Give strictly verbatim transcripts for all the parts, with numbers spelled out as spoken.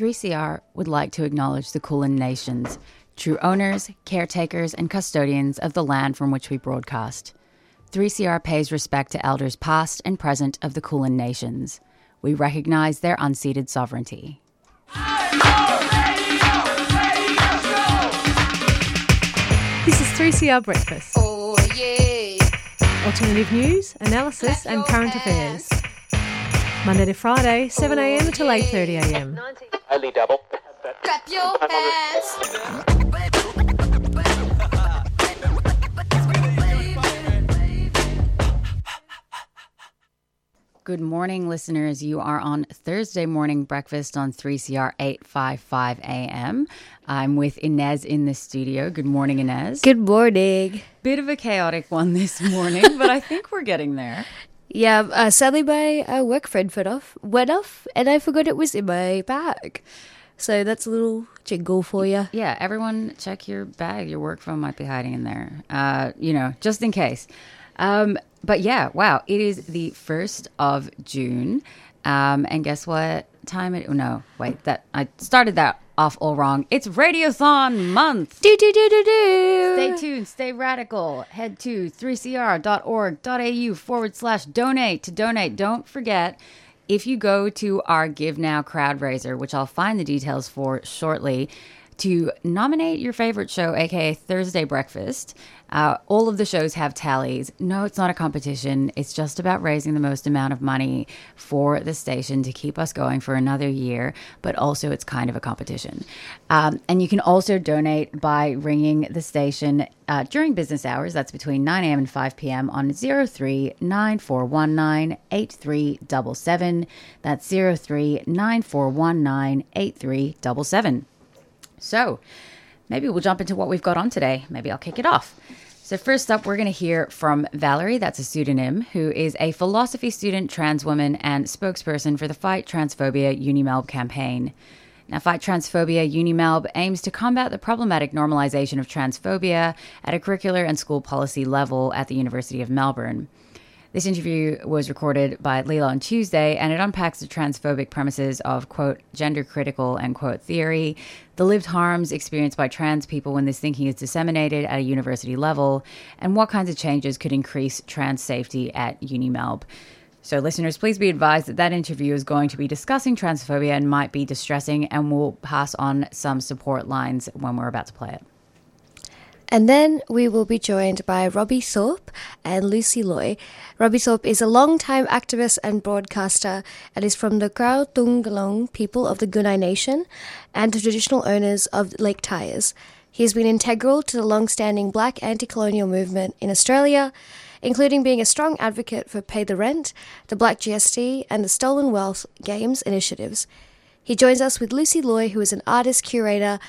three C R would like to acknowledge the Kulin Nations, true owners, caretakers and custodians of the land from which we broadcast. three C R pays respect to elders past and present of the Kulin Nations. We recognise their unceded sovereignty. This is three C R Breakfast. Oh, yeah. Alternative news, analysis and current affairs. Monday to Friday, seven a.m. oh, to yeah. eight thirty a.m. Only double. Clap your hands. Good morning, listeners. You are on Thursday morning breakfast on three C R eight fifty-five a.m. I'm with Inez in the studio. Good morning, Inez. Good morning. Bit of a chaotic one this morning, but I think we're getting there. Yeah, uh, sadly my uh, work friend went off, went off and I forgot it was in my bag. So that's a little jingle for you. Yeah, everyone check your bag. Your work phone might be hiding in there, uh, you know, just in case. Um, but yeah, wow, it is the first of June. Um, and guess what time it, oh no, wait, that I started that off all wrong. It's Radiothon month. Do, do, do, do, do. Stay tuned, stay radical. Head to three c r dot org.au forward slash donate to donate. Don't forget, if you go to our Give Now Crowdraiser, which I'll find the details for shortly, to nominate your favorite show, aka Thursday Breakfast. Uh, all of the shows have tallies. No, it's not a competition. It's just about raising the most amount of money for the station to keep us going for another year, but also it's kind of a competition. Um, and you can also donate by ringing the station uh, during business hours. That's between nine a.m. and five p.m. on zero three nine four one nine eight three seven seven. That's zero three nine four one nine eight three seven seven. So maybe we'll jump into what we've got on today. Maybe I'll kick it off. So first up, we're going to hear from Valerie, that's a pseudonym, who is a philosophy student, trans woman, and spokesperson for the Fight Transphobia UniMelb campaign. Now, Fight Transphobia UniMelb aims to combat the problematic normalisation of transphobia at a curricular and school policy level at the University of Melbourne. This interview was recorded by Leila on Tuesday, and it unpacks the transphobic premises of, quote, gender critical, end quote, theory, the lived harms experienced by trans people when this thinking is disseminated at a university level, and what kinds of changes could increase trans safety at UniMelb. So listeners, please be advised that that interview is going to be discussing transphobia and might be distressing, and we'll pass on some support lines when we're about to play it. And then we will be joined by Robbie Thorpe and Lucy Loy. Robbie Thorpe is a long-time activist and broadcaster and is from the Krauatungalung people of the Gunnai Nation and the traditional owners of Lake Tyers. He has been integral to the long-standing black anti-colonial movement in Australia, including being a strong advocate for Pay the Rent, the Black G S T and the Stolen Wealth Games initiatives. He joins us with Lucy Loy, who is an artist, curator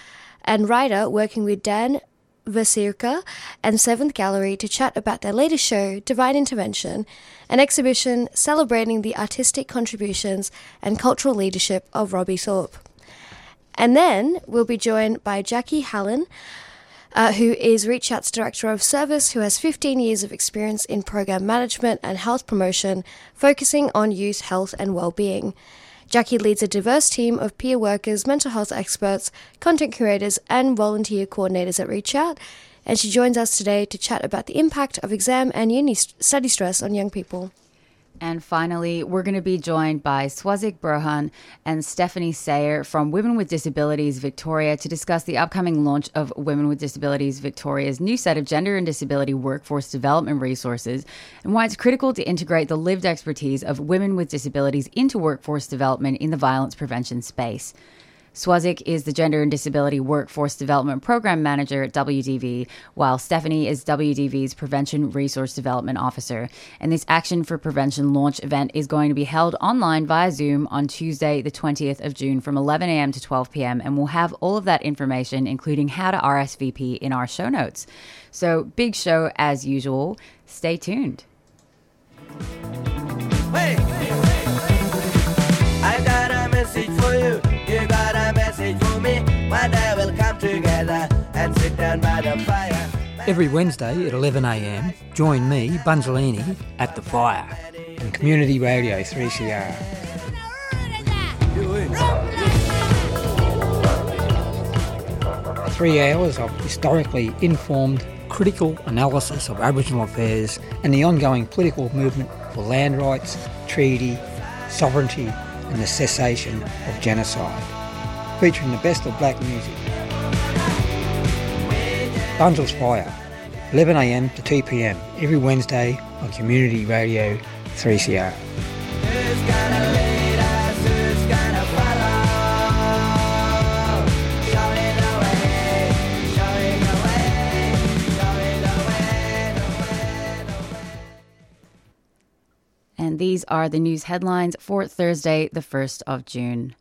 and writer working with Dan Vacirca and Seventh Gallery to chat about their latest show, Divine Intervention, an exhibition celebrating the artistic contributions and cultural leadership of Robbie Thorpe. And then we'll be joined by Jackie Hallan, uh, who is Reach Out's Director of Service, who has fifteen years of experience in program management and health promotion, focusing on youth health and well-being. Jackie leads a diverse team of peer workers, mental health experts, content curators and volunteer coordinators at Reach Out, and she joins us today to chat about the impact of exam and uni study stress on young people. And finally, we're going to be joined by Swastika Brohan and Stephanie Sayer from Women with Disabilities Victoria to discuss the upcoming launch of Women with Disabilities Victoria's new set of gender and disability workforce development resources and why it's critical to integrate the lived expertise of women with disabilities into workforce development in the violence prevention space. Swastika is the Gender and Disability Workforce Development Program Manager at W D V, while Stephanie is W D V's Prevention Resource Development Officer. And this Action for Prevention launch event is going to be held online via Zoom on Tuesday, the twentieth of June from eleven a.m. to twelve p.m. And we'll have all of that information, including how to R S V P, in our show notes. So big show as usual. Stay tuned. Hey, hey, hey. I got a message for you. Every Wednesday at eleven a.m, join me, Bunzelini, at The Fire. On Community Radio three C R. three hours of historically informed, critical analysis of Aboriginal affairs and the ongoing political movement for land rights, treaty, sovereignty and the cessation of genocide, featuring the best of black music. Bundles Fire, eleven a m to two p m every Wednesday on Community Radio three C R. And these are the news headlines for Thursday, the first of June.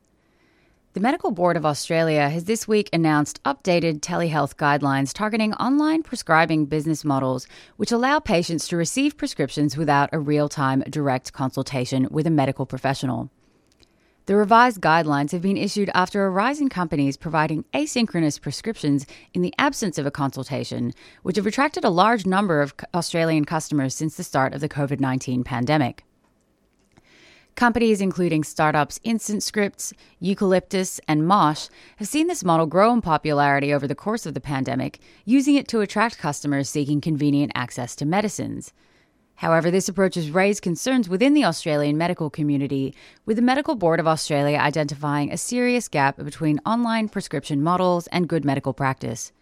The Medical Board of Australia has this week announced updated telehealth guidelines targeting online prescribing business models, which allow patients to receive prescriptions without a real-time direct consultation with a medical professional. The revised guidelines have been issued after a rise in companies providing asynchronous prescriptions in the absence of a consultation, which have attracted a large number of Australian customers since the start of the covid nineteen pandemic. Companies including startups Instant Scripts, Eucalyptus and Mosh have seen this model grow in popularity over the course of the pandemic, using it to attract customers seeking convenient access to medicines. However, this approach has raised concerns within the Australian medical community, with the Medical Board of Australia identifying a serious gap between online prescription models and good medical practice.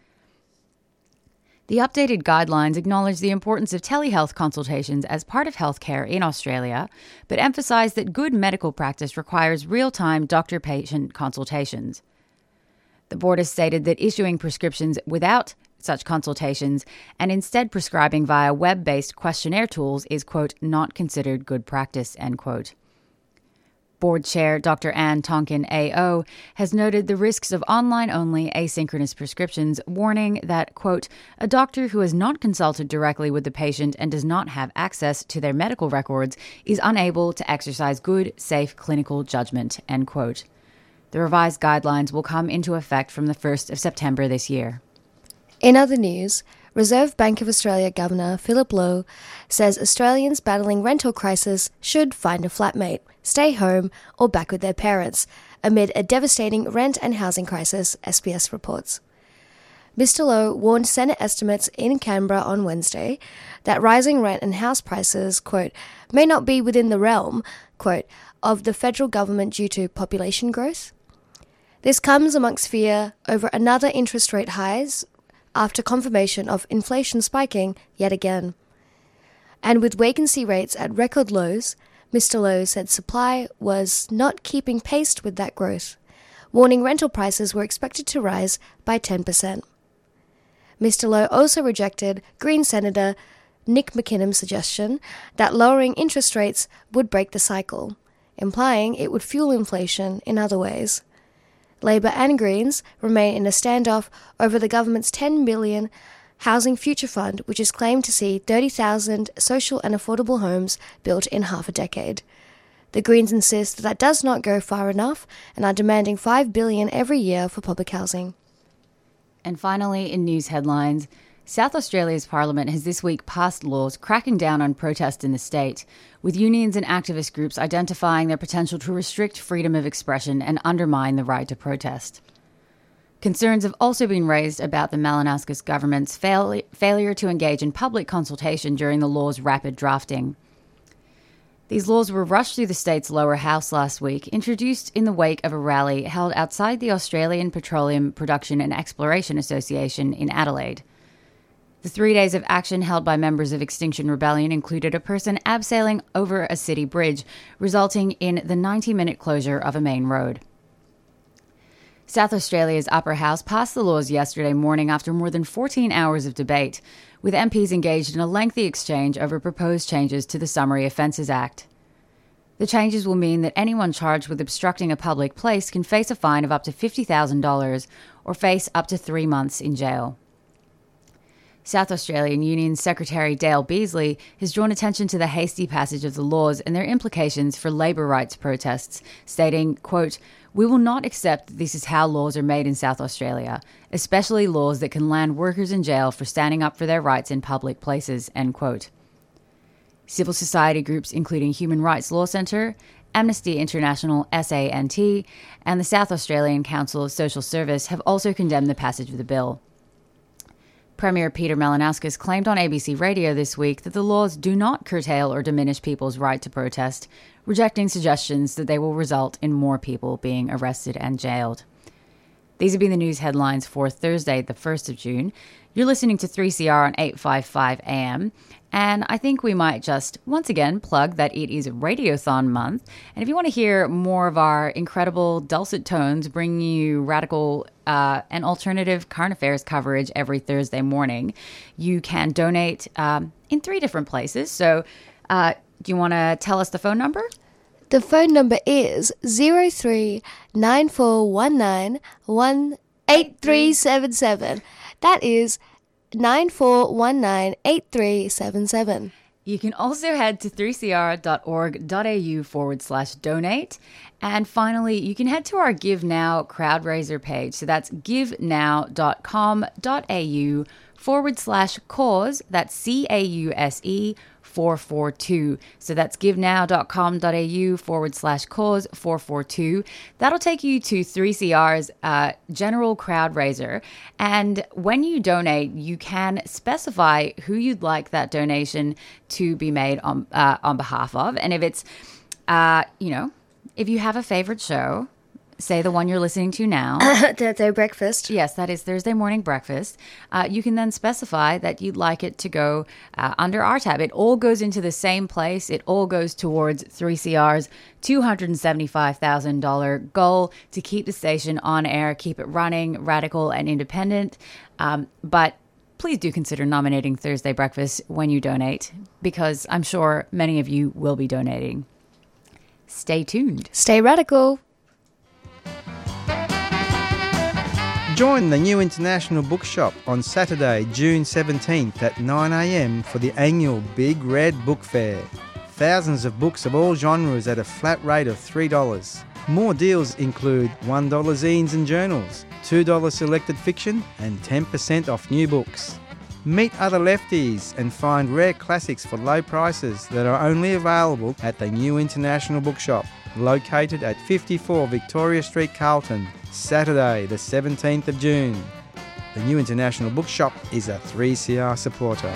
The updated guidelines acknowledge the importance of telehealth consultations as part of healthcare in Australia, but emphasise that good medical practice requires real-time doctor-patient consultations. The board has stated that issuing prescriptions without such consultations and instead prescribing via web-based questionnaire tools is, quote, not considered good practice, end quote. Board Chair Doctor Anne Tonkin A O has noted the risks of online-only asynchronous prescriptions, warning that, quote, a doctor who has not consulted directly with the patient and does not have access to their medical records is unable to exercise good, safe clinical judgment, end quote. The revised guidelines will come into effect from the first of September this year. In other news, Reserve Bank of Australia Governor Philip Lowe says Australians battling rental crisis should find a flatmate, stay home or back with their parents amid a devastating rent and housing crisis, S B S reports. Mister Lowe warned Senate estimates in Canberra on Wednesday that rising rent and house prices, quote, may not be within the realm, quote, of the federal government due to population growth. This comes amongst fear over another interest rate highs after confirmation of inflation spiking yet again. And with vacancy rates at record lows, Mister Lowe said supply was not keeping pace with that growth, warning rental prices were expected to rise by ten percent. Mister Lowe also rejected Green Senator Nick McKinnon's suggestion that lowering interest rates would break the cycle, implying it would fuel inflation in other ways. Labor and Greens remain in a standoff over the government's ten billion dollars Housing Future Fund, which is claimed to see thirty thousand social and affordable homes built in half a decade. The Greens insist that that does not go far enough and are demanding five billion dollars every year for public housing. And finally, in news headlines, South Australia's Parliament has this week passed laws cracking down on protest in the state, with unions and activist groups identifying their potential to restrict freedom of expression and undermine the right to protest. Concerns have also been raised about the Malinauskas government's fail- failure to engage in public consultation during the law's rapid drafting. These laws were rushed through the state's lower house last week, introduced in the wake of a rally held outside the Australian Petroleum Production and Exploration Association in Adelaide. The three days of action held by members of Extinction Rebellion included a person abseiling over a city bridge, resulting in the ninety-minute closure of a main road. South Australia's upper house passed the laws yesterday morning after more than fourteen hours of debate, with M Ps engaged in a lengthy exchange over proposed changes to the Summary Offences Act. The changes will mean that anyone charged with obstructing a public place can face a fine of up to fifty thousand dollars or face up to three months in jail. South Australian Union Secretary Dale Beasley has drawn attention to the hasty passage of the laws and their implications for labour rights protests, stating, quote, we will not accept that this is how laws are made in South Australia, especially laws that can land workers in jail for standing up for their rights in public places, end quote. Civil society groups including Human Rights Law Centre, Amnesty International, S A N T, and the South Australian Council of Social Service have also condemned the passage of the bill. Premier Peter Malinauskas claimed on A B C Radio this week that the laws do not curtail or diminish people's right to protest, rejecting suggestions that they will result in more people being arrested and jailed. These have been the news headlines for Thursday, the first of June. You're listening to three C R on eight fifty-five A M, and I think we might just once again plug that it is Radiothon Month. And if you want to hear more of our incredible dulcet tones bringing you radical uh, and alternative current affairs coverage every Thursday morning, you can donate um, in three different places. So uh, do you want to tell us the phone number? The phone number is zero three nine four one nine one eight three seven seven. That is nine four one nine eight three seven seven. You can also head to three c r dot org.au forward slash donate. And finally, you can head to our Give Now Crowdraiser page. So that's givenow.com.au forward slash cause. That's C A U S E four four two. So that's givenow.com.au forward slash cause four four two. That'll take you to three C R's uh, general crowdraiser. And when you donate, you can specify who you'd like that donation to be made on, uh, on behalf of. And if it's, uh, you know, if you have a favorite show, say the one you're listening to now. Thursday breakfast. Yes, that is Thursday morning breakfast. Uh, you can then specify that you'd like it to go uh, under our tab. It all goes into the same place. It all goes towards three C R's two hundred seventy-five thousand dollars goal to keep the station on air, keep it running, radical and independent. Um, but please do consider nominating Thursday breakfast when you donate, because I'm sure many of you will be donating. Stay tuned. Stay radical. Join the New International Bookshop on Saturday, June seventeenth at nine a m for the annual Big Red Book Fair. Thousands of books of all genres at a flat rate of three dollars. More deals include one dollar zines and journals, two dollars selected fiction and ten percent off new books. Meet other lefties and find rare classics for low prices that are only available at the New International Bookshop, located at fifty-four Victoria Street, Carlton, Saturday the seventeenth of June. The New International Bookshop is a three C R supporter.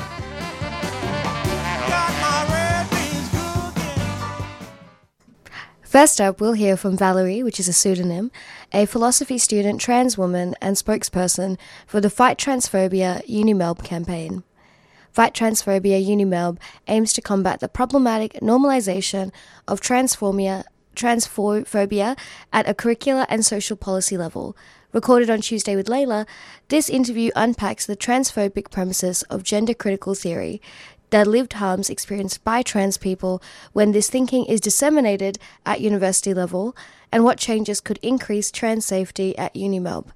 First up, we'll hear from Valerie, which is a pseudonym, a philosophy student, trans woman and spokesperson for the Fight Transphobia UniMelb campaign. Fight Transphobia UniMelb aims to combat the problematic normalisation of transphobia transphobia at a curricular and social policy level. Recorded on Tuesday with Layla, this interview unpacks the transphobic premises of gender-critical theory, the lived harms experienced by trans people when this thinking is disseminated at university level, and what changes could increase trans safety at UniMelb.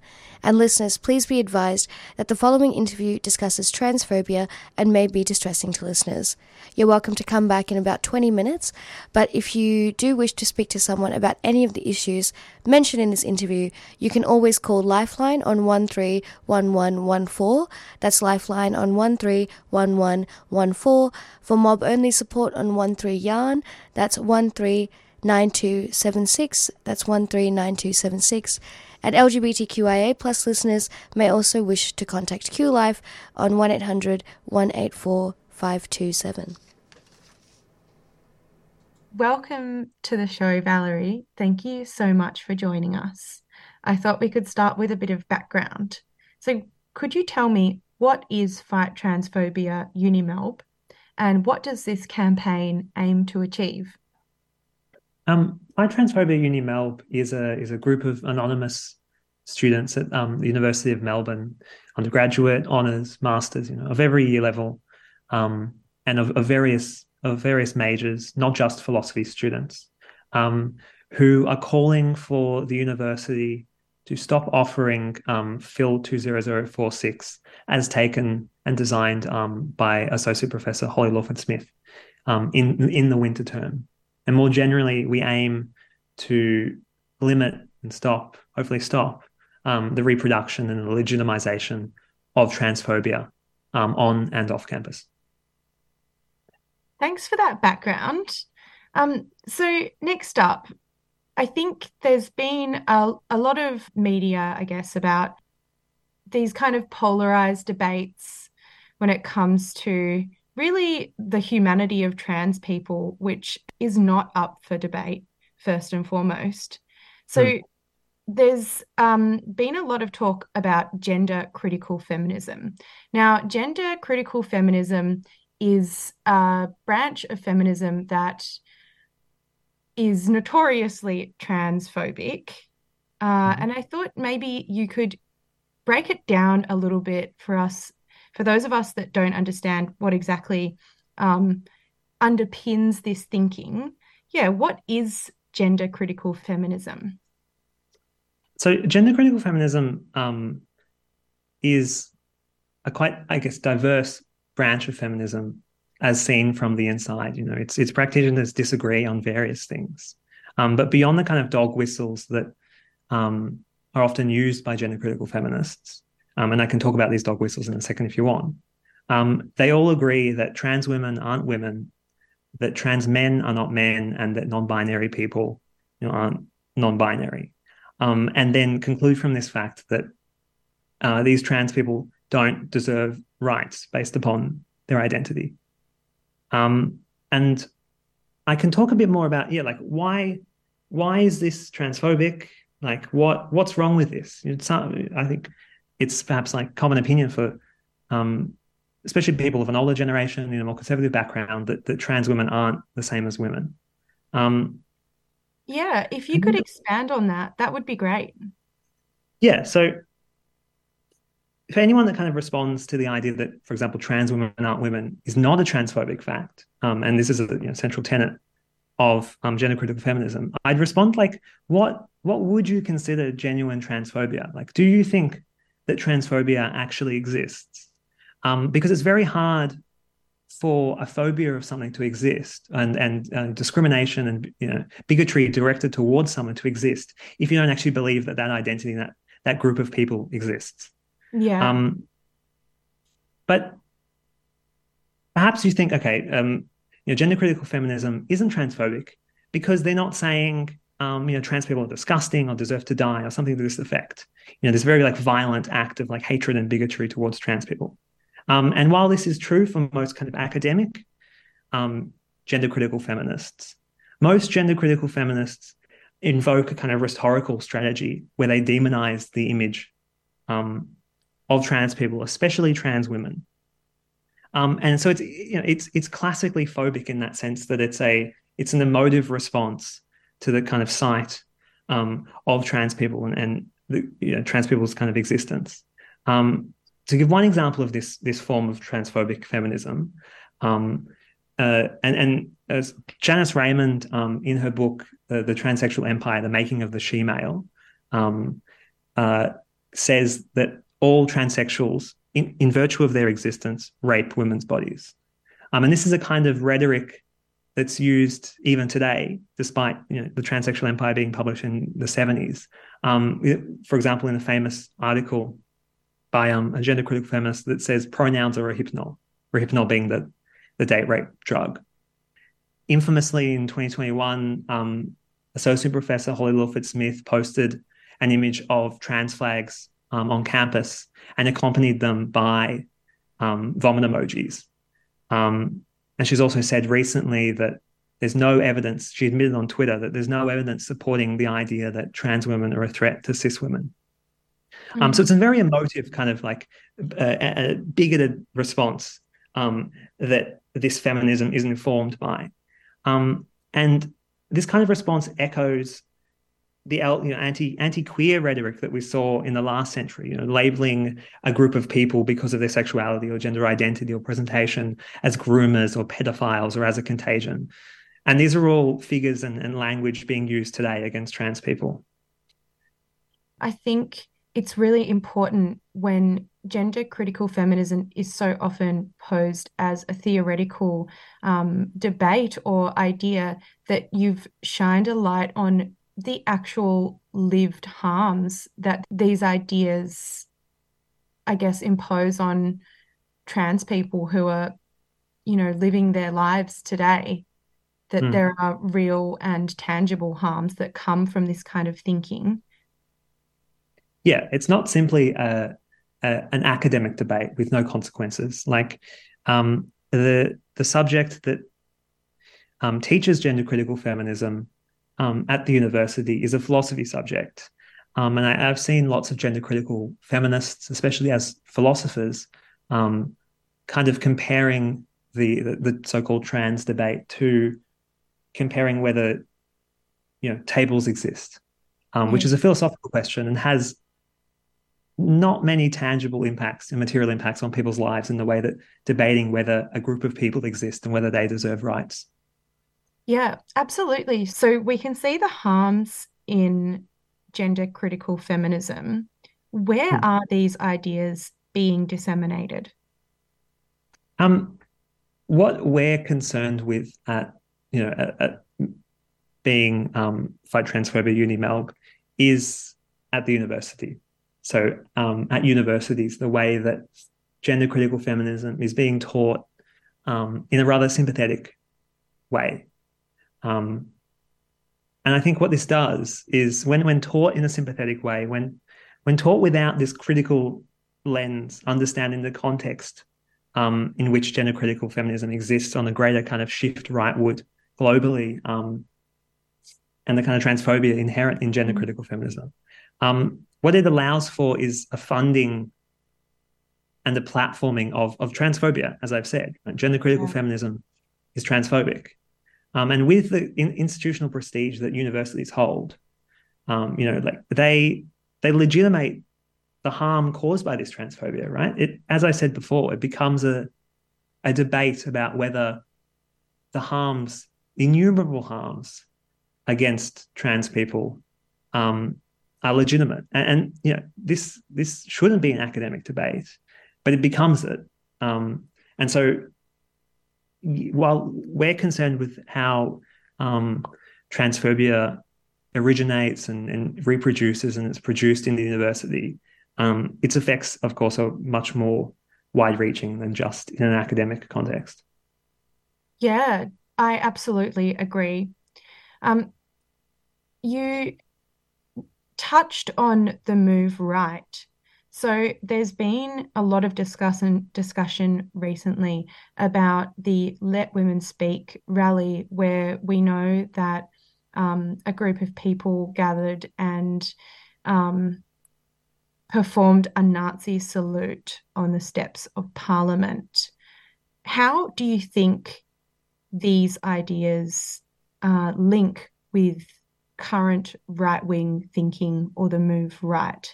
And listeners, please be advised that the following interview discusses transphobia and may be distressing to listeners. You're welcome to come back in about twenty minutes, but if you do wish to speak to someone about any of the issues mentioned in this interview, you can always call Lifeline on one three one one one four. That's Lifeline on one three one one one four. For mob-only support on one three yarn, that's one three nine two seven six. That's one three nine two seven six. And L G B T Q I A plus listeners may also wish to contact QLife on one eight hundred one eight four five two seven. Welcome to the show, Valerie. Thank you so much for joining us. I thought we could start with a bit of background. So could you tell me, what is Fight Transphobia UniMelb, and what does this campaign aim to achieve? Um, Fight Transphobia UniMelb is a is a group of anonymous students at um, the University of Melbourne, undergraduate, honours, masters, you know, of every year level, um, and of, of various of various majors, not just philosophy students, um, who are calling for the university to stop offering um, Phil two zero zero four six as taken and designed um, by Associate Professor Holly Lawford-Smith um, in in the winter term. And more generally, we aim to limit and stop, hopefully stop, um, the reproduction and the legitimization of transphobia um, on and off campus. Thanks for that background. Um, so next up, I think there's been a, a lot of media, I guess, about these kind of polarised debates when it comes to really the humanity of trans people, which is not up for debate, first and foremost. So mm. there's um, been a lot of talk about gender-critical feminism. Now, gender-critical feminism is a branch of feminism that is notoriously transphobic. Uh, mm. And I thought maybe you could break it down a little bit for us, for those of us that don't understand what exactly um, underpins this thinking. Yeah, what is gender-critical feminism? So gender-critical feminism um, is a quite, I guess, diverse branch of feminism as seen from the inside. You know, it's, it's practitioners disagree on various things. Um, but beyond the kind of dog whistles that um, are often used by gender-critical feminists, Um, and I can talk about these dog whistles in a second if you want, um, they all agree that trans women aren't women, that trans men are not men, and that non-binary people, you know, aren't non-binary. Um, and then conclude from this fact that uh, these trans people don't deserve rights based upon their identity. Um, and I can talk a bit more about, yeah, like why, why is this transphobic? Like what, what's wrong with this? It's, I think... it's perhaps like common opinion for, um, especially people of an older generation, you know, more conservative background, that, that trans women aren't the same as women. Um, yeah, if you could expand on that, that would be great. Yeah, so for anyone that kind of responds to the idea that, for example, trans women aren't women is not a transphobic fact, um, and this is a, you know, central tenet of um, gender-critical feminism, I'd respond like, what what would you consider genuine transphobia? Like, do you think that transphobia actually exists? Um, because it's very hard for a phobia of something to exist, and and uh, discrimination and, you know, bigotry directed towards someone to exist if you don't actually believe that that identity, that that group of people exists. Yeah. Um, but perhaps you think, okay, um, you know, gender-critical feminism isn't transphobic because they're not saying, Um, you know, trans people are disgusting or deserve to die or something to this effect. You know, this very like violent act of like hatred and bigotry towards trans people. Um, and while this is true for most kind of academic um, gender-critical feminists, most gender-critical feminists invoke a kind of rhetorical strategy where they demonize the image um, of trans people, especially trans women. Um, and so it's, you know, it's it's classically phobic in that sense that it's a it's an emotive response to the kind of sight um, of trans people and, and the, you know, trans people's kind of existence. Um, to give one example of this this form of transphobic feminism, um, uh, and, and as Janice Raymond, um, in her book, uh, The Transsexual Empire, The Making of the She-Male, um, uh, says that all transsexuals, in, in virtue of their existence, rape women's bodies. Um, and this is a kind of rhetoric that's used even today, despite, you know, The Transsexual Empire being published in the seventies. Um, for example, in a famous article by um, a gender-critical feminist that says pronouns are rehypnol, rehypnol being the, the date rape drug. Infamously, in twenty twenty-one, um, Associate Professor Holly Lawford-Smith posted an image of trans flags um, on campus and accompanied them by um, vomit emojis. Um, And she's also said recently that there's no evidence, she admitted on Twitter, that there's no evidence supporting the idea that trans women are a threat to cis women. Mm-hmm. Um, so it's a very emotive kind of like uh, a bigoted response um, that this feminism is informed by. Um, and this kind of response echoes the you know, anti, anti-queer rhetoric that we saw in the last century, you know, labelling a group of people because of their sexuality or gender identity or presentation as groomers or pedophiles or as a contagion. And these are all figures and, and language being used today against trans people. I think it's really important when gender-critical feminism is so often posed as a theoretical um, debate or idea that you've shined a light on the actual lived harms that these ideas, I guess, impose on trans people who are, you know, living their lives today. that mm. there are real and tangible harms that come from this kind of thinking. Yeah, it's not simply a, a, an academic debate with no consequences. Like um, the the subject that um, teaches gender-critical feminism um, at the university is a philosophy subject. Um, and I, I've seen lots of gender-critical feminists, especially as philosophers, um, kind of comparing the, the the so-called trans debate to comparing whether, you know, tables exist, um, which is a philosophical question and has not many tangible impacts and material impacts on people's lives in the way that debating whether a group of people exist and whether they deserve rights. Yeah, absolutely. So we can see the harms in gender-critical feminism. Where hmm. are these ideas being disseminated? Um, what we're concerned with at, you know, at, at being um, Fight Transphobia UniMelb is at the university. So um, at universities, the way that gender-critical feminism is being taught um, in a rather sympathetic way. Um, and I think what this does is when, when taught in a sympathetic way, when, when taught without this critical lens, understanding the context Um, in which gender-critical feminism exists on a greater kind of shift rightward globally, um, and the kind of transphobia inherent in gender-critical feminism. Um, what it allows for is a funding and the platforming of, of transphobia, as I've said. Gender-critical yeah. feminism is transphobic. Um, and with the in- institutional prestige that universities hold, um, you know, like they they legitimate the harm caused by this transphobia, right? It, as I said before, it becomes a a debate about whether the harms, innumerable harms against trans people um, are legitimate. And, and, you know, this this shouldn't be an academic debate, but it becomes it. Um, and so while we're concerned with how um, transphobia originates and, and reproduces and it's produced in the university, Um, its effects, of course, are much more wide-reaching than just in an academic context. Yeah, I absolutely agree. Um, you touched on the move right. So there's been a lot of discuss- discussion recently about the Let Women Speak rally, where we know that um, a group of people gathered and um, performed a Nazi salute on the steps of Parliament. How do you think these ideas uh, link with current right-wing thinking or the move right?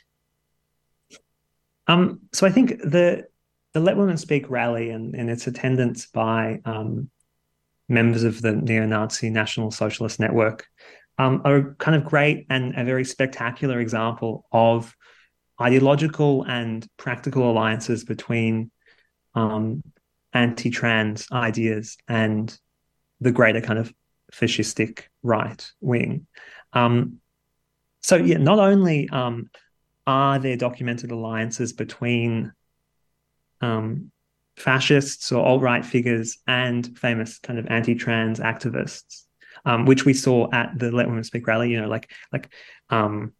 Um, so I think the the Let Women Speak rally and, and its attendance by um, members of the neo-Nazi National Socialist Network um, are kind of great and a very spectacular example of ideological and practical alliances between um, anti-trans ideas and the greater kind of fascistic right wing. Um, so, yeah, not only um, are there documented alliances between um, fascists or alt-right figures and famous kind of anti-trans activists, um, which we saw at the Let Women Speak rally, you know, like, like, um,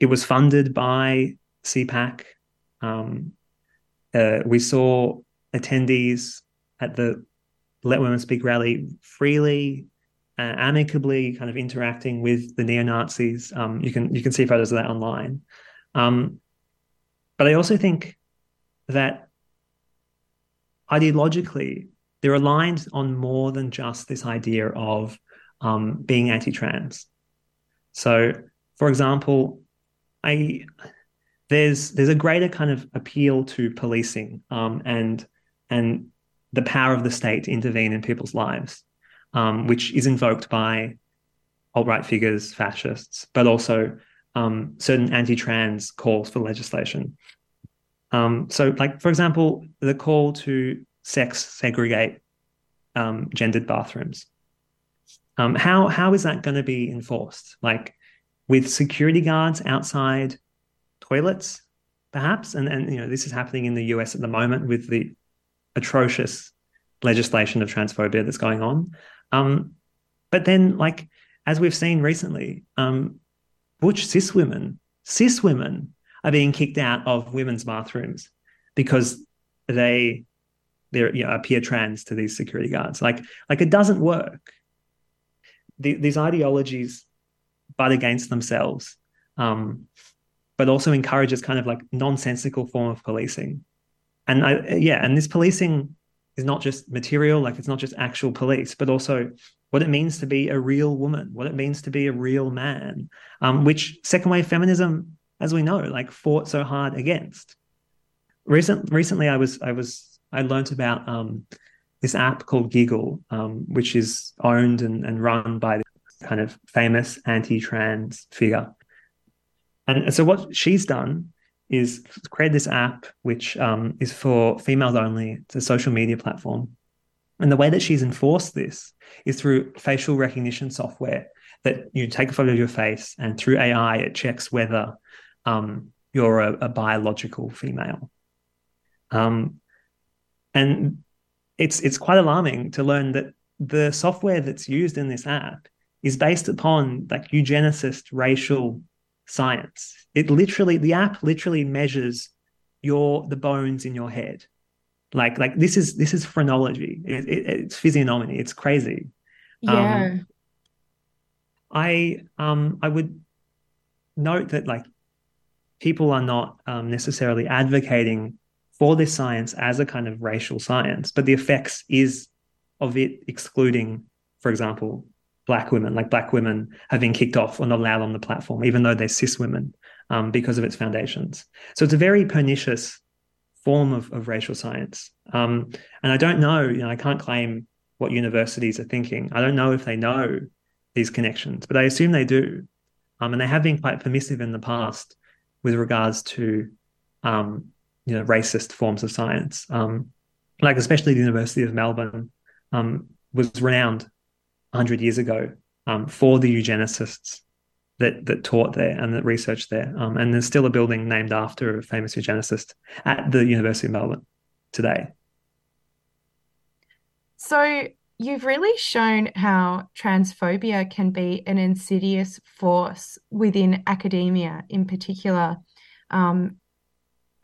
it was funded by C PAC. Um, uh, we saw attendees at the Let Women Speak rally freely, uh, amicably, kind of interacting with the neo-Nazis. Um, you can you can see photos of that online. Um, but I also think that ideologically they're aligned on more than just this idea of um, being anti-trans. So, for example, I, there's there's a greater kind of appeal to policing um, and and the power of the state to intervene in people's lives, um, which is invoked by alt-right figures, fascists, but also um, certain anti-trans calls for legislation. Um, so, like, for example, the call to sex segregate um, gendered bathrooms. Um, how how is that going to be enforced? Like, with security guards outside toilets, perhaps, and, and you know this is happening in the U S at the moment with the atrocious legislation of transphobia that's going on. Um, but then, like, as we've seen recently, um, butch cis women, cis women are being kicked out of women's bathrooms because they they you know, appear trans to these security guards. Like, like it doesn't work. The, these ideologies butt against themselves, um, but also encourages kind of like nonsensical form of policing. And I, yeah, and this policing is not just material, like it's not just actual police, but also what it means to be a real woman, what it means to be a real man, um, which second wave feminism, as we know, like fought so hard against. Recent, recently, I was I was I learned about um, this app called Giggle, um, which is owned and, and run by this kind of famous anti-trans figure. And so what she's done is create this app, which um, is for females only. It's a social media platform. And the way that she's enforced this is through facial recognition software that you take a photo of your face, and through A I, it checks whether um, you're a, a biological female. Um, and it's it's quite alarming to learn that the software that's used in this app is based upon like eugenicist racial science. It literally, the app literally measures your the bones in your head. Like, like this is this is phrenology. It, it, it's physiognomy. It's crazy. Yeah. Um, I um I would note that like people are not um, necessarily advocating for this science as a kind of racial science, but the effects is of it excluding, for example, Black women, like Black women have been kicked off or not allowed on the platform, even though they're cis women, um, because of its foundations. So it's a very pernicious form of, of racial science. Um, and I don't know, you know, I can't claim what universities are thinking. I don't know if they know these connections, but I assume they do. Um, and they have been quite permissive in the past with regards to, um, you know, racist forms of science. Um, like especially the University of Melbourne um, was renowned one hundred years ago um, for the eugenicists that that taught there and that researched there. Um, and there's still a building named after a famous eugenicist at the University of Melbourne today. So you've really shown how transphobia can be an insidious force within academia, in particular, um,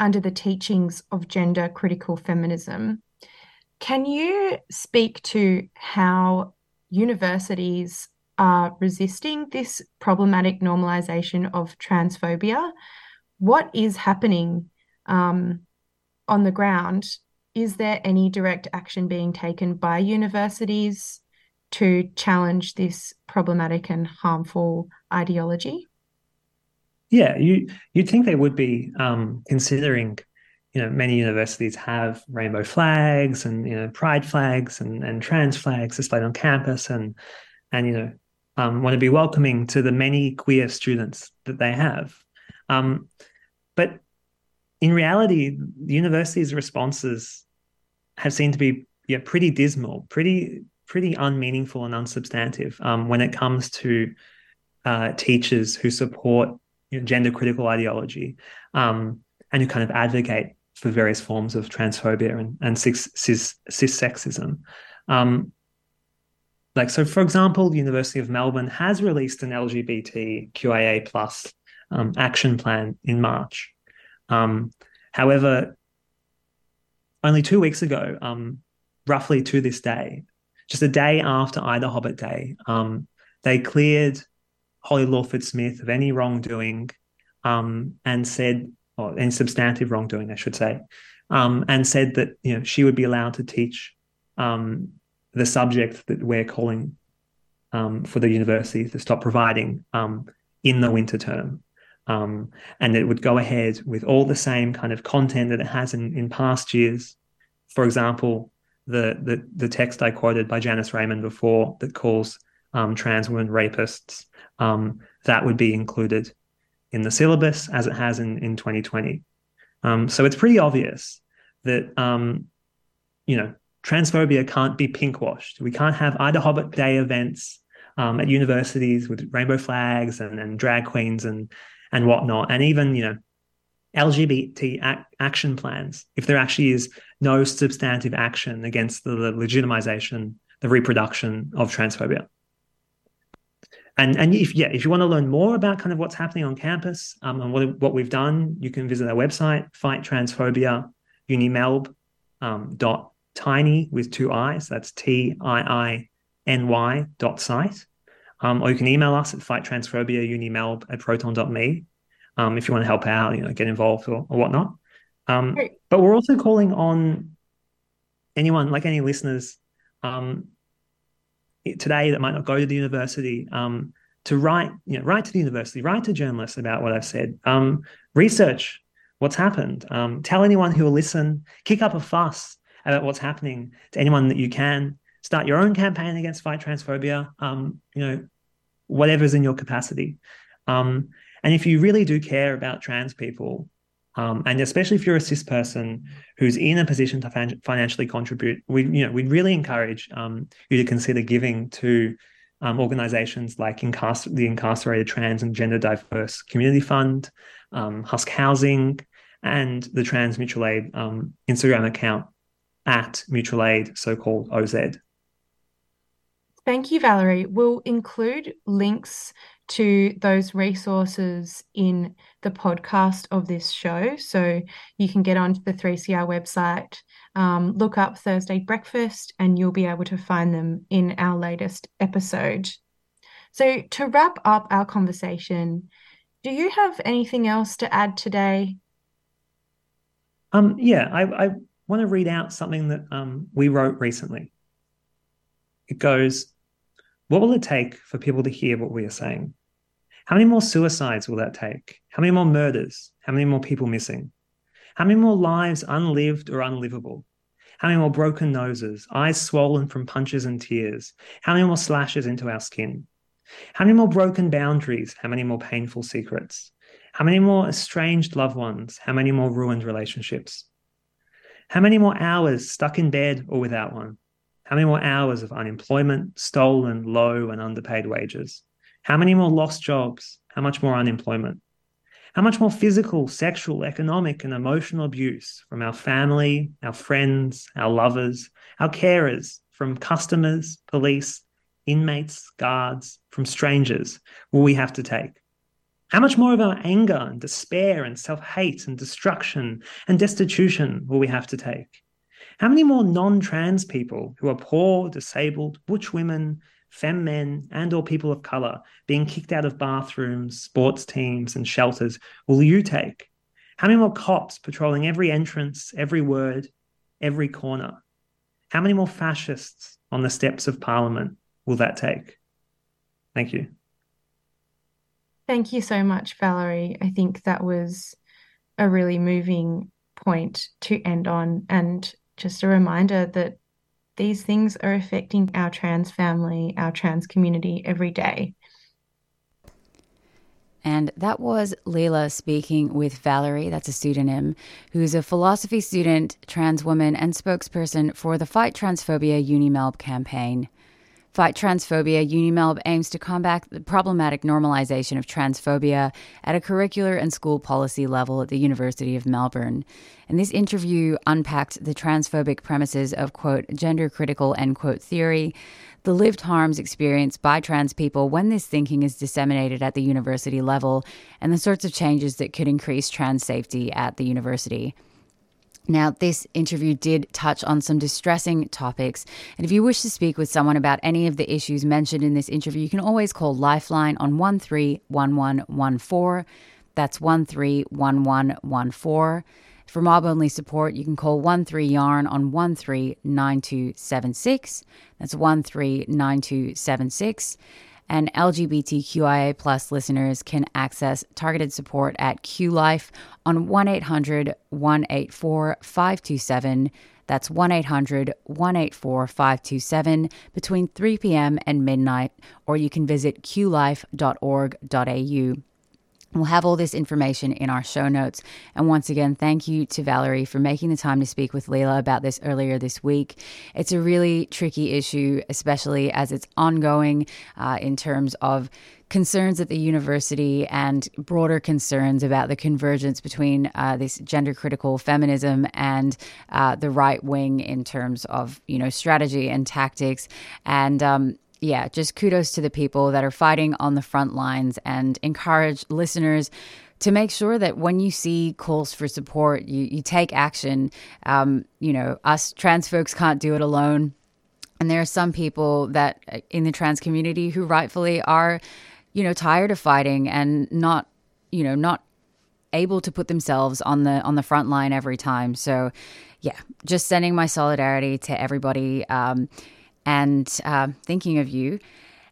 under the teachings of gender-critical feminism. Can you speak to how universities are resisting this problematic normalisation of transphobia? What is happening um, on the ground? Is there any direct action being taken by universities to challenge this problematic and harmful ideology? Yeah, you, you'd think they would be, um, considering, you know, many universities have rainbow flags and, you know, pride flags and, and trans flags displayed on campus and, and you know, um, want to be welcoming to the many queer students that they have. Um, but in reality, the university's responses have seemed to be yeah, pretty dismal, pretty pretty unmeaningful and unsubstantive um, when it comes to uh, teachers who support you know, gender-critical ideology um, and who kind of advocate for various forms of transphobia and, and cis, cis, cissexism. Um, like, so for example, the University of Melbourne has released an L G B T Q I A plus um, action plan in March. Um, however, only two weeks ago, um, roughly to this day, just a day after Ida Hobbit Day, um, they cleared Holly Lawford-Smith of any wrongdoing um, and said, or any substantive wrongdoing, I should say, um, and said that, you know, she would be allowed to teach um, the subject that we're calling um, for the university to stop providing um, in the winter term. Um, and it would go ahead with all the same kind of content that it has in, in past years. For example, the, the the text I quoted by Janice Raymond before that calls um, trans women rapists, um, that would be included in the syllabus as it has in, in twenty twenty. Um, so it's pretty obvious that, um, you know, transphobia can't be pinkwashed. We can't have Ida Hobbit Day events um, at universities with rainbow flags and, and drag queens and and whatnot, and even, you know, L G B T ac- action plans, if there actually is no substantive action against the legitimization the reproduction of transphobia. And and if yeah, if you want to learn more about kind of what's happening on campus um, and what, what we've done, you can visit our website, Fight Transphobia UniMelb um, dot tiny with two i's. That's T I I N Y dot site. Um, or you can email us at fight transphobia unimelb at proton dot me um, if you want to help out, you know, get involved or, or whatnot. Um, but we're also calling on anyone, like any listeners um, today that might not go to the university, um, to write, you know, write to the university, write to journalists about what I've said, um, research what's happened, um, tell anyone who will listen, kick up a fuss about what's happening to anyone that you can. Start your own campaign against Fight Transphobia, um, you know, whatever's in your capacity. Um, and if you really do care about trans people, um, and especially if you're a cis person who's in a position to fin- financially contribute, we, you know, we'd really encourage um, you to consider giving to um, organisations like Incarcer- the Incarcerated Trans and Gender Diverse Community Fund, um, Husk Housing, and the Trans Mutual Aid um, Instagram account at Mutual Aid, so-called O Z. Thank you, Valerie. We'll include links to those resources in the podcast of this show. So you can get onto the three C R website, um, look up Thursday Breakfast, and you'll be able to find them in our latest episode. So to wrap up our conversation, do you have anything else to add today? Um, yeah, I, I want to read out something that um, we wrote recently. It goes, what will it take for people to hear what we are saying? How many more suicides will that take? How many more murders? How many more people missing? How many more lives unlived or unlivable? How many more broken noses, eyes swollen from punches and tears? How many more slashes into our skin? How many more broken boundaries? How many more painful secrets? How many more estranged loved ones? How many more ruined relationships? How many more hours stuck in bed or without one? How many more hours of unemployment, stolen, low and underpaid wages? How many more lost jobs? How much more unemployment? How much more physical, sexual, economic and emotional abuse from our family, our friends, our lovers, our carers, from customers, police, inmates, guards, from strangers will we have to take? How much more of our anger and despair and self-hate and destruction and destitution will we have to take? How many more non-trans people who are poor, disabled, butch women, femme men, and or people of colour being kicked out of bathrooms, sports teams and shelters will you take? How many more cops patrolling every entrance, every word, every corner? How many more fascists on the steps of Parliament will that take? Thank you. Thank you so much, Valerie. I think that was a really moving point to end on, and just a reminder that these things are affecting our trans family, our trans community every day. And that was Leila speaking with Valerie, that's a pseudonym, who's a philosophy student, trans woman, and spokesperson for the Fight Transphobia UniMelb campaign. Fight Transphobia UniMelb aims to combat the problematic normalization of transphobia at a curricular and school policy level at the University of Melbourne. And this interview unpacked the transphobic premises of, quote, gender-critical, end quote, theory, the lived harms experienced by trans people when this thinking is disseminated at the university level, and the sorts of changes that could increase trans safety at the university. Now, this interview did touch on some distressing topics, and if you wish to speak with someone about any of the issues mentioned in this interview, you can always call Lifeline on one three one one one four. That's one three one one one four. For mob-only support, you can call one three yarn on one three nine two seven six. That's one three nine two seven six. And L G B T Q I A plus listeners can access targeted support at QLife on one eight hundred one eight four five two seven. That's one eight hundred one eight four five two seven between three p.m. and midnight, or you can visit q life dot org dot a u. We'll have all this information in our show notes. And once again, thank you to Valerie for making the time to speak with Leila about this earlier this week. It's a really tricky issue, especially as it's ongoing uh, in terms of concerns at the university and broader concerns about the convergence between uh, this gender-critical feminism and uh, the right wing in terms of, you know, strategy and tactics. And um, yeah, just kudos to the people that are fighting on the front lines, and encourage listeners to make sure that when you see calls for support, you, you take action. Um, you know, us trans folks can't do it alone. And there are some people that in the trans community who rightfully are, you know, tired of fighting and not, you know, not able to put themselves on the on the front line every time. So, yeah, just sending my solidarity to everybody um, and uh, thinking of you.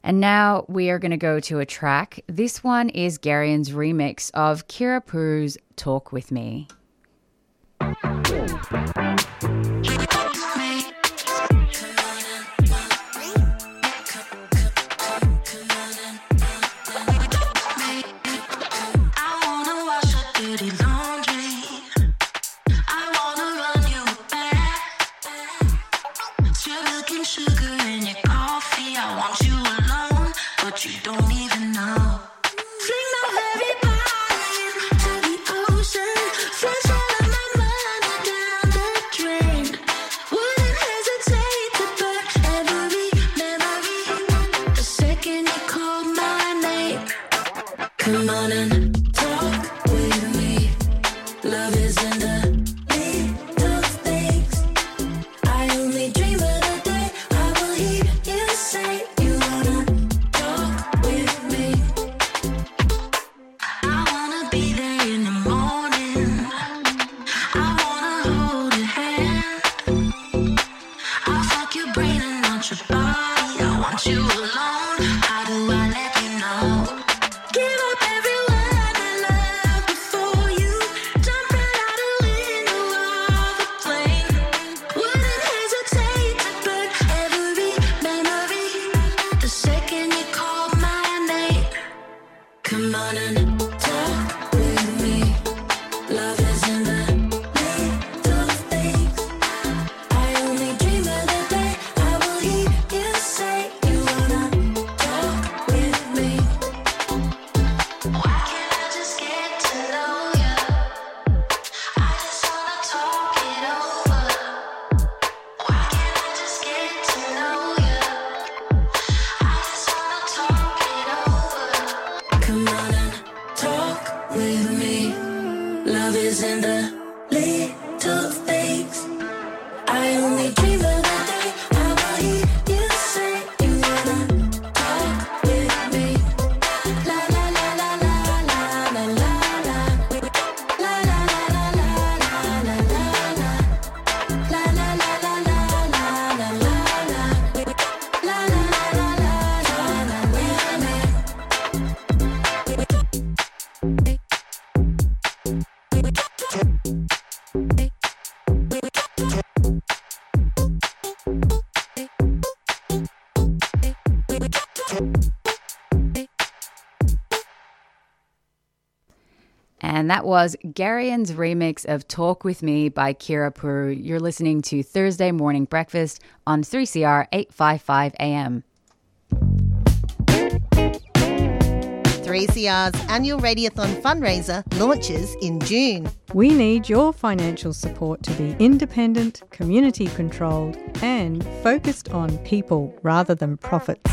And now we are going to go to a track. This one is Garion's remix of Kira Puru's Talk With Me. And that was Garion's remix of Talk With Me by Kira Puru. You're listening to Thursday Morning Breakfast on three C R eight fifty-five A M. three C R's annual Radiothon fundraiser launches in June. We need your financial support to be independent, community-controlled and focused on people rather than profits.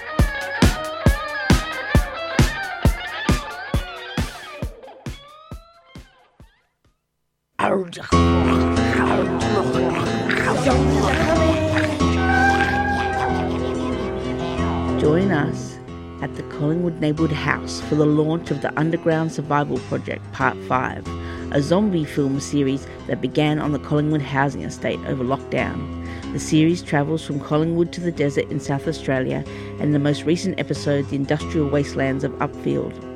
Join us at the Collingwood Neighbourhood House for the launch of the Underground Survival Project Part five, a zombie film series that began on the Collingwood housing estate over lockdown. The series travels from Collingwood to the desert in South Australia, and the most recent episode, the industrial wastelands of Upfield.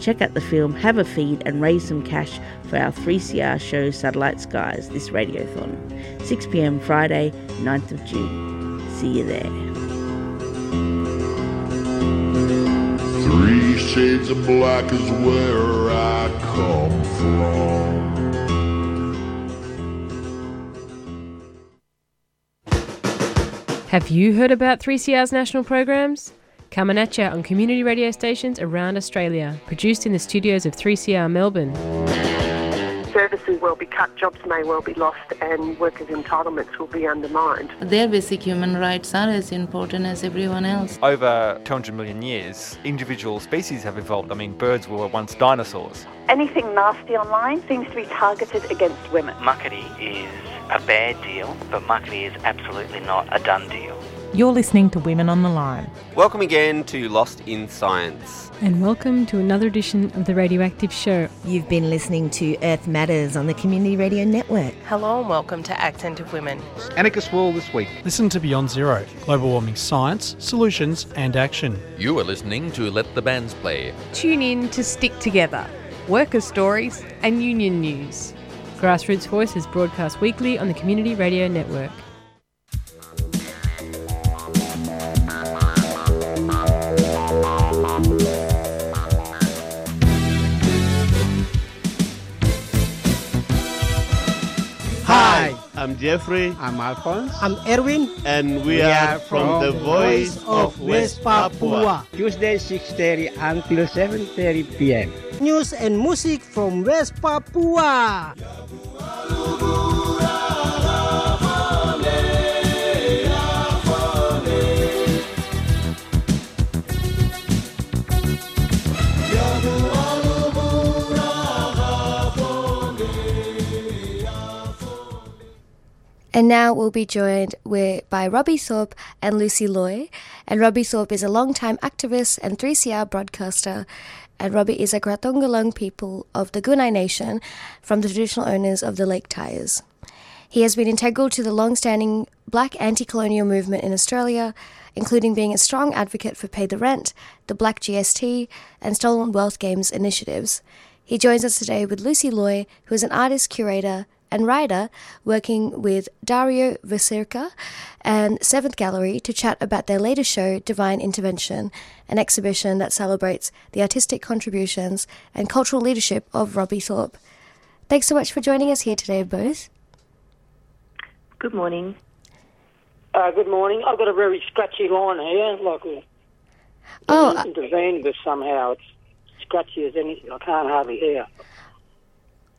Check out the film, have a feed and raise some cash for our three C R show Satellite Skies this radiothon. six p m Friday, ninth of June. See you there. Three shades of black is where I come from. Have you heard about three C R's national programs? Coming at you on community radio stations around Australia, produced in the studios of three C R Melbourne. Services will be cut, jobs may well be lost, and workers' entitlements will be undermined. Their basic human rights are as important as everyone else. Over two hundred million years, individual species have evolved. I mean, birds were once dinosaurs. Anything nasty online seems to be targeted against women. Muckety is a bad deal, but Muckety is absolutely not a done deal. You're listening to Women on the Line. Welcome again to Lost in Science. And welcome to another edition of The Radioactive Show. You've been listening to Earth Matters on the Community Radio Network. Hello and welcome to Accent of Women. Anarchist World this week. Listen to Beyond Zero, Global Warming Science, Solutions and Action. You are listening to Let the Bands Play. Tune in to Stick Together, Worker Stories and Union News. Grassroots Voice is broadcast weekly on the Community Radio Network. Hi, I'm Jeffrey. I'm Alphonse. I'm Erwin. And we, we are, are from, from the Voice of West Papua. Tuesday, six thirty until seven thirty p m News and music from West Papua. And now we'll be joined with, by Robbie Thorpe and Lucy Loy. And Robbie Thorpe is a long-time activist and three C R broadcaster. And Robbie is a Krauatungalung people of the Gunnai Nation from the traditional owners of the Lake Tyers. He has been integral to the long-standing black anti-colonial movement in Australia, including being a strong advocate for Pay the Rent, the Black G S T and Stolen Wealth Games initiatives. He joins us today with Lucy Loy, who is an artist, curator and writer working with Dario Vacirca and Seventh Gallery to chat about their latest show, Divine Intervention, an exhibition that celebrates the artistic contributions and cultural leadership of Robbie Thorpe. Thanks so much for joining us here today, both. Good morning. Uh, good morning. I've got a very scratchy line here. Like a, oh, I intervened, but somehow it's scratchy as anything. I can't hardly hear.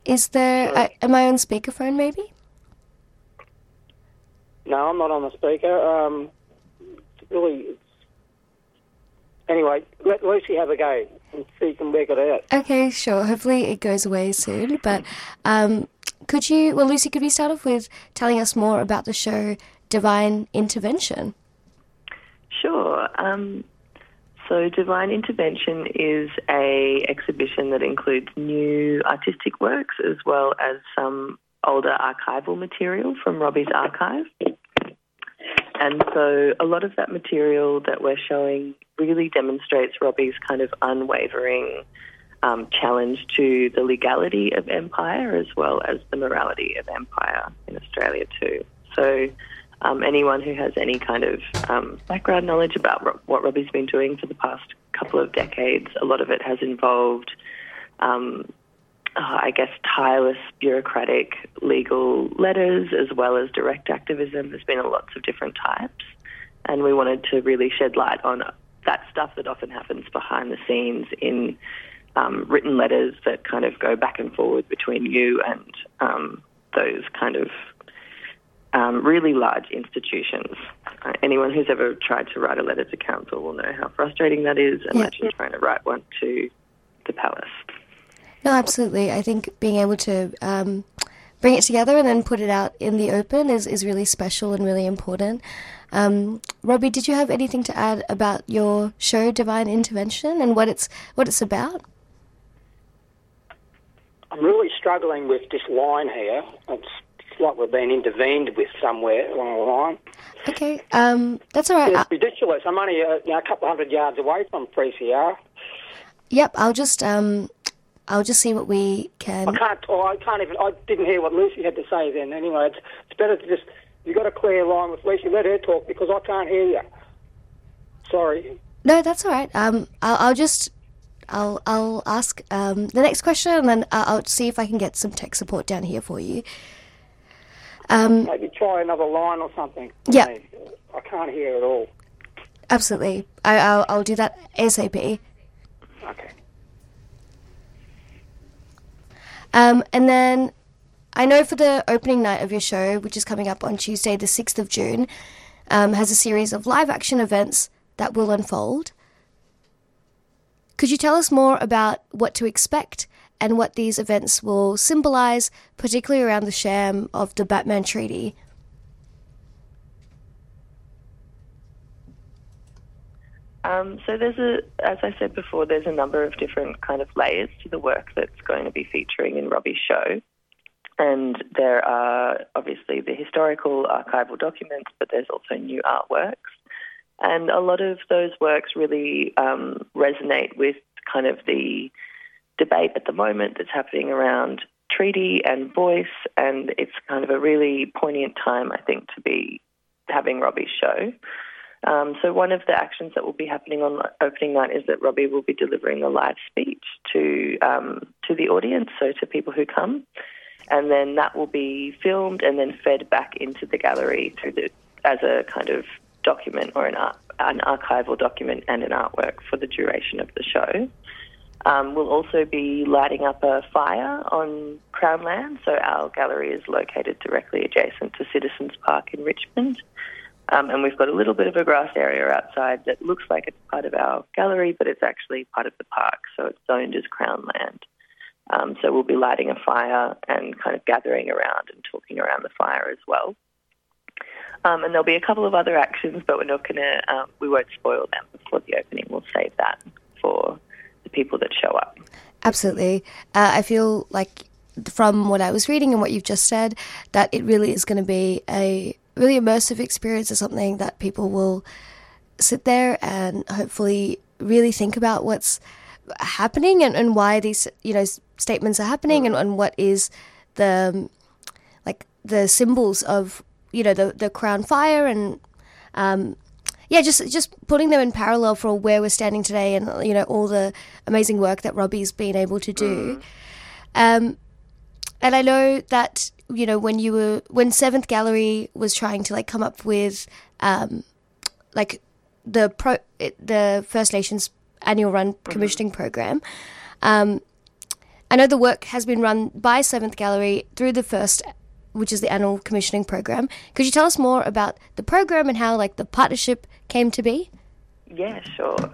Is there... Uh, am I on speakerphone, maybe? No, I'm not on the speaker. Um, it's really... It's... Anyway, let Lucy have a go and see can work it out. Okay, sure. Hopefully it goes away soon. But um, could you... Well, Lucy, could we start off with telling us more about the show Divine Intervention? Sure. Um, so Divine Intervention is a exhibition that includes new artistic works as well as some older archival material from Robbie's archive. And so a lot of that material that we're showing really demonstrates Robbie's kind of unwavering um, challenge to the legality of empire as well as the morality of empire in Australia too. So... Um, anyone who has any kind of um, background knowledge about ro- what Robbie's been doing for the past couple of decades, a lot of it has involved, um, uh, I guess, tireless bureaucratic legal letters as well as direct activism. There's been lots of different types, and we wanted to really shed light on that stuff that often happens behind the scenes in um, written letters that kind of go back and forward between you and um, those kind of Um, really large institutions. Uh, anyone who's ever tried to write a letter to council will know how frustrating that is. Imagine yeah. trying to write one to the palace. No, absolutely. I think being able to um, bring it together and then put it out in the open is, is really special and really important. Um, Robbie, did you have anything to add about your show, Divine Intervention, and what it's what it's about? I'm really struggling with this line here. It's like we're being intervened with somewhere along the line. Okay, um, that's all right. It's ridiculous. I'm only uh, you know, a couple hundred yards away from three C R. Yep, I'll just um, I'll just see what we can. I can't. Or I can't even. I didn't hear what Lucy had to say then. Anyway, it's, it's better to just. You got a clear line with Lucy. Let her talk because I can't hear you. Sorry. No, that's all right. Um, I'll, I'll just. I'll I'll ask um, the next question and then I'll, I'll see if I can get some tech support down here for you. Um, Maybe try another line or something. Yeah. I mean, I can't hear at all. Absolutely. I, I'll I'll do that ASAP. Okay. Um, and then I know for the opening night of your show, which is coming up on Tuesday, the sixth of June, um, has a series of live action events that will unfold. Could you tell us more about what to expect and what these events will symbolise, particularly around the sham of the Batman Treaty? Um, so there's a, as I said before, there's a number of different kind of layers to the work that's going to be featuring in Robbie's show. And there are obviously the historical archival documents, but there's also new artworks. And a lot of those works really um, resonate with kind of the debate at the moment that's happening around treaty and voice. And it's kind of a really poignant time, I think, to be having Robbie's show. Um, so one of the actions that will be happening on opening night is that Robbie will be delivering a live speech to um, to the audience, so to people who come. And then that will be filmed and then fed back into the gallery through the, as a kind of document or an, ar- an archival document and an artwork for the duration of the show. Um, we'll also be lighting up a fire on Crown land. So our gallery is located directly adjacent to Citizens Park in Richmond. Um, and we've got a little bit of a grass area outside that looks like it's part of our gallery, but it's actually part of the park. So it's zoned as Crown land. Um, so we'll be lighting a fire and kind of gathering around and talking around the fire as well. Um, and there'll be a couple of other actions, but we're not going to, um, we won't spoil them before the opening. We'll save that for the people that show up. Absolutely. Uh, I feel like from what I was reading and what you've just said, that it really is going to be a really immersive experience or something that people will sit there and hopefully really think about what's happening and, and why these, you know, statements are happening and, and what is the, like, the symbols of, you know, the the Crown fire and, um, yeah, just just putting them in parallel for where we're standing today and, you know, all the amazing work that Robbie's been able to do. Um, and I know that, you know, when you were, when Seventh Gallery was trying to, like, come up with, um, like, the pro, the First Nations annual run commissioning mm-hmm. program. Um, I know the work has been run by Seventh Gallery through the first, which is the annual commissioning program. Could you tell us more about the program and how, like, the partnership came to be? Yeah, sure.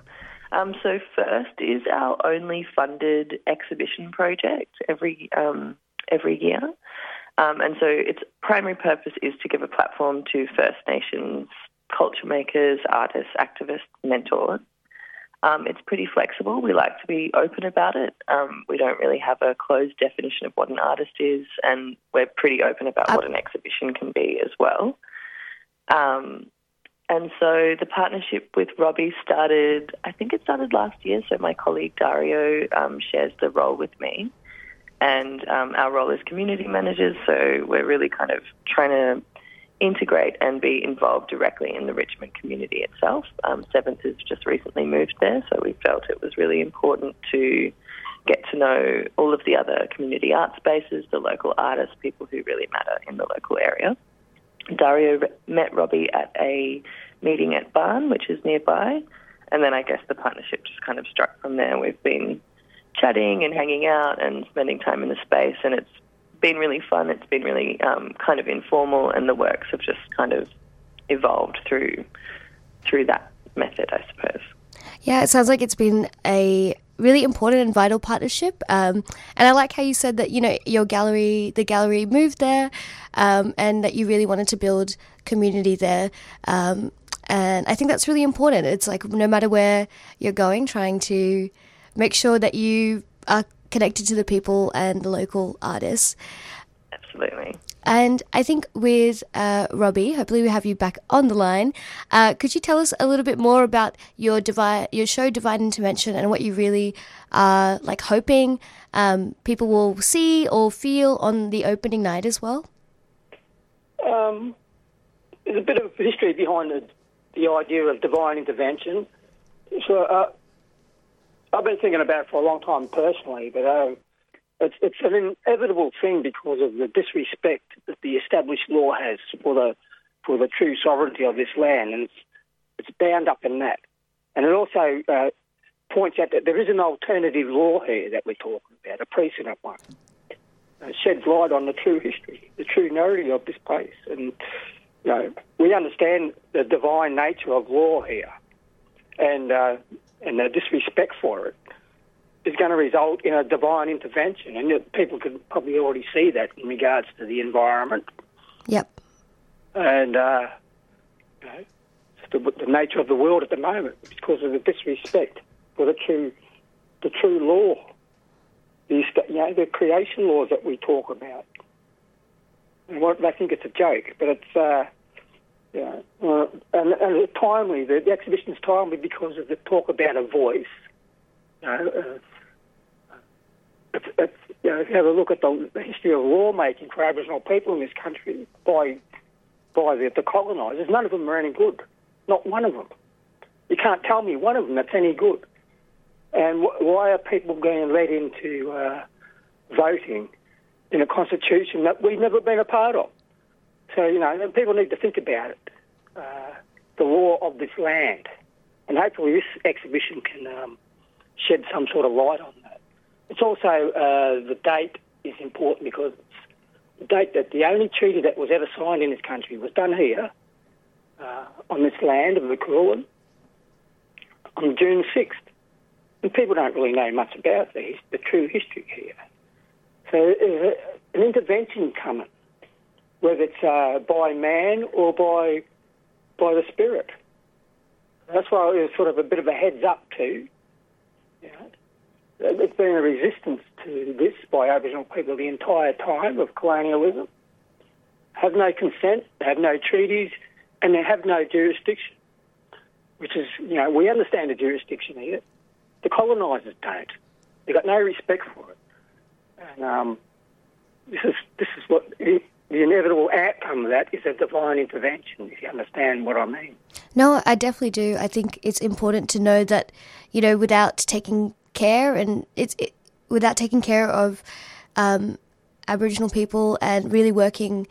Um, so First is our only funded exhibition project every um, every year. Um, and so its primary purpose is to give a platform to First Nations culture makers, artists, activists, mentors. Um, it's pretty flexible. We like to be open about it. Um, we don't really have a closed definition of what an artist is, and we're pretty open about what an exhibition can be as well. Um, and so the partnership with Robbie started, I think it started last year, so my colleague Dario um, shares the role with me. And um, our role is community managers, so we're really kind of trying to integrate and be involved directly in the Richmond community itself. Um, Seventh has just recently moved there, so we felt it was really important to get to know all of the other community art spaces, the local artists, people who really matter in the local area. Dario met Robbie at a meeting at Barn, which is nearby, and then I guess the partnership just kind of struck from there. We've been chatting and hanging out and spending time in the space, and it's been really fun. It's been really um, kind of informal, and the works have just kind of evolved through through that method, I suppose. Yeah, it sounds like it's been a really important and vital partnership. Um, and I like how you said that, you know, your gallery, the gallery moved there, um, and that you really wanted to build community there. Um, and I think that's really important. It's like no matter where you're going, trying to make sure that you are connected to the people and the local artists. absolutely. And I think with uh, Robbie, hopefully we have you back on the line. Uh, could you tell us a little bit more about your divide, your show Divine Intervention, and what you really are like hoping um, people will see or feel on the opening night as well? Um, there's a bit of history behind the, the idea of Divine Intervention. So uh, I've been thinking about it for a long time personally, but uh, it's, it's an inevitable thing because of the disrespect that the established law has for the for the true sovereignty of this land, and it's, it's bound up in that. And it also uh, points out that there is an alternative law here that we're talking about, a precedent one. It sheds light on the true history, the true narrative of this place. And, you know, we understand the divine nature of law here. And uh, and the disrespect for it is going to result in a divine intervention. And people can probably already see that in regards to the environment. Yep. And uh, you know, the, the nature of the world at the moment because of the disrespect for the true, the true law, the, you know, the creation laws that we talk about. And what, I think it's a joke, but it's... Uh, Yeah, uh, and, and it's timely. The, the exhibition is timely because of the talk about a voice. You know, uh, it's, it's, you know, if you have a look at the, the history of lawmaking for Aboriginal people in this country by by the, the colonisers, none of them are any good. Not one of them. You can't tell me one of them that's any good. And wh- why are people being led into uh, voting in a constitution that we've never been a part of? So, you know, people need to think about it, uh, the law of this land. And hopefully this exhibition can um, shed some sort of light on that. It's also, uh, the date is important because it's the date that the only treaty that was ever signed in this country was done here, uh, on this land of the Kulin, on June sixth. And people don't really know much about the, the true history here. So there's an intervention coming, whether it's uh, by man or by by the spirit. That's why it was sort of a bit of a heads up too. You know, there's been a resistance to this by Aboriginal people the entire time of colonialism. Have no consent, they have no treaties, and they have no jurisdiction. Which is, you know, we understand the jurisdiction here. The colonisers don't. They've got no respect for it. And um, this is this is what. It, The inevitable outcome of that is a divine intervention, if you understand what I mean. No, I definitely do. I think it's important to know that, you know, without taking care and it's it, without taking care of um, Aboriginal people and really working,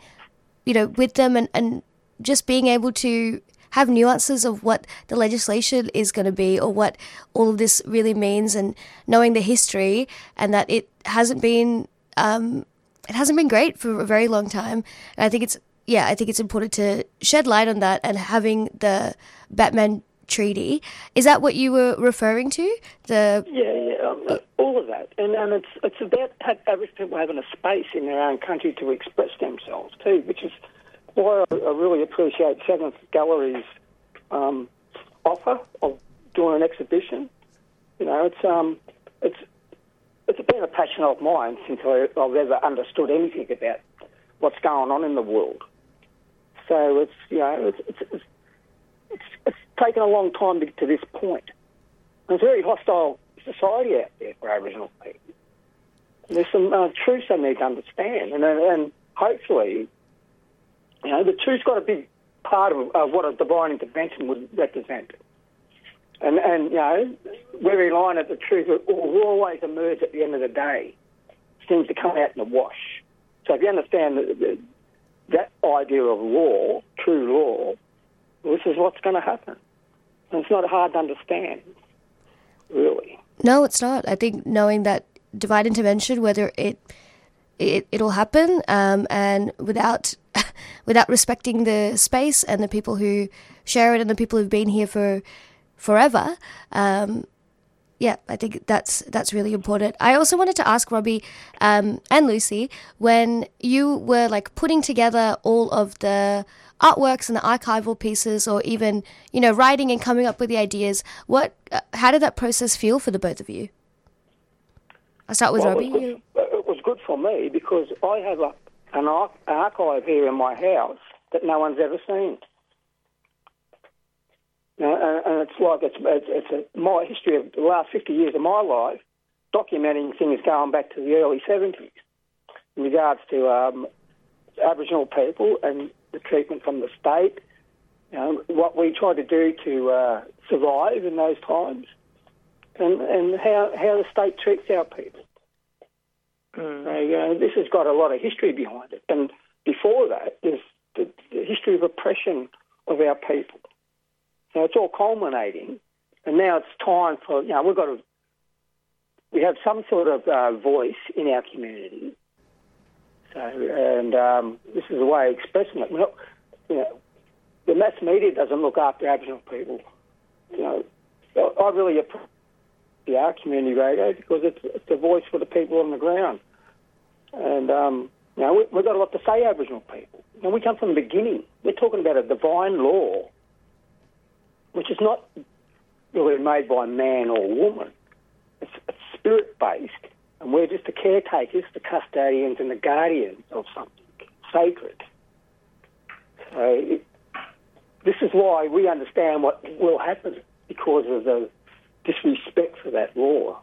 you know, with them and, and just being able to have nuances of what the legislation is going to be or what all of this really means and knowing the history and that it hasn't been... Um, It hasn't been great for a very long time. And I think it's, yeah, I think it's important to shed light on that and having the Batman Treaty. Is that what you were referring to? The Yeah, yeah, um, all of that. And and it's it's about Aboriginal people having a space in their own country to express themselves too, which is why I, I really appreciate Seventh Gallery's um, offer of doing an exhibition. You know, it's um, it's... It's been a passion of mine since I've ever understood anything about what's going on in the world. So it's, you know, it's it's, it's, it's, it's taken a long time to get to this point. And it's a very hostile society out there for Aboriginal people. And there's some uh, truths they need to understand, and and hopefully, you know, the truth's got a big part of, of what a divine intervention would represent. And, and, you know, we're relying on the truth will always emerge at the end of the day. Things to come out in the wash. So if you understand that, that idea of law, true law, well, this is what's going to happen. And it's not hard to understand, really. No, it's not. I think knowing that divine intervention, whether it, it, it'll happen um, and without... without respecting the space and the people who share it and the people who've been here for... forever. Um, yeah, I think that's that's really important. I also wanted to ask Robbie um, and Lucy, when you were like putting together all of the artworks and the archival pieces or even, you know, writing and coming up with the ideas, what, uh, how did that process feel for the both of you? I'll start with well, Robbie. It was, good, it was good for me because I have a, an archive here in my house that no one's ever seen. Now, and it's like it's it's, it's a, my history of the last fifty years of my life, documenting things going back to the early seventies in regards to um, Aboriginal people and the treatment from the state, you know, what we tried to do to uh, survive in those times, and and how, how the state treats our people. Mm. So, you know, this has got a lot of history behind it. And before that, there's the, the history of oppression of our people. So it's all culminating, and now it's time for, you know, we've got to, we have some sort of uh, voice in our community. So, and um, this is a way of expressing it. We're not, you know, the mass media doesn't look after Aboriginal people. You know, so I really appreciate our community radio because it's, it's a voice for the people on the ground. And, um, you know, we, we've got a lot to say, Aboriginal people. You know, we come from the beginning. We're talking about a divine law, which is not really made by man or woman. It's, it's spirit-based, and we're just the caretakers, the custodians and the guardians of something sacred. So it, this is why we understand what will happen because of the disrespect for that law.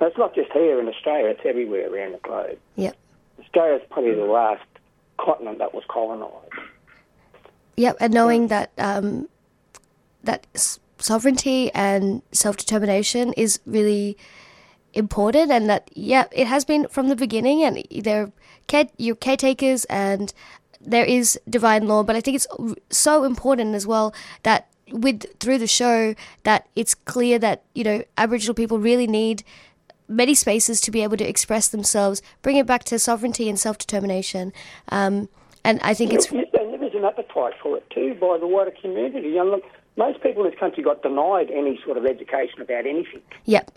Now, it's not just here in Australia, it's everywhere around the globe. Yep. Australia's probably the last continent that was colonised. Yep, and knowing that... Um that sovereignty and self-determination is really important, and that, yeah, it has been from the beginning, and they're care- you're caretakers and there is divine law. But I think it's so important as well that with through the show that it's clear that, you know, Aboriginal people really need many spaces to be able to express themselves, bring it back to sovereignty and self-determination. Um, and I think it's... And there is an appetite for it too by the wider community. And look, most people in this country got denied any sort of education about anything. Yep.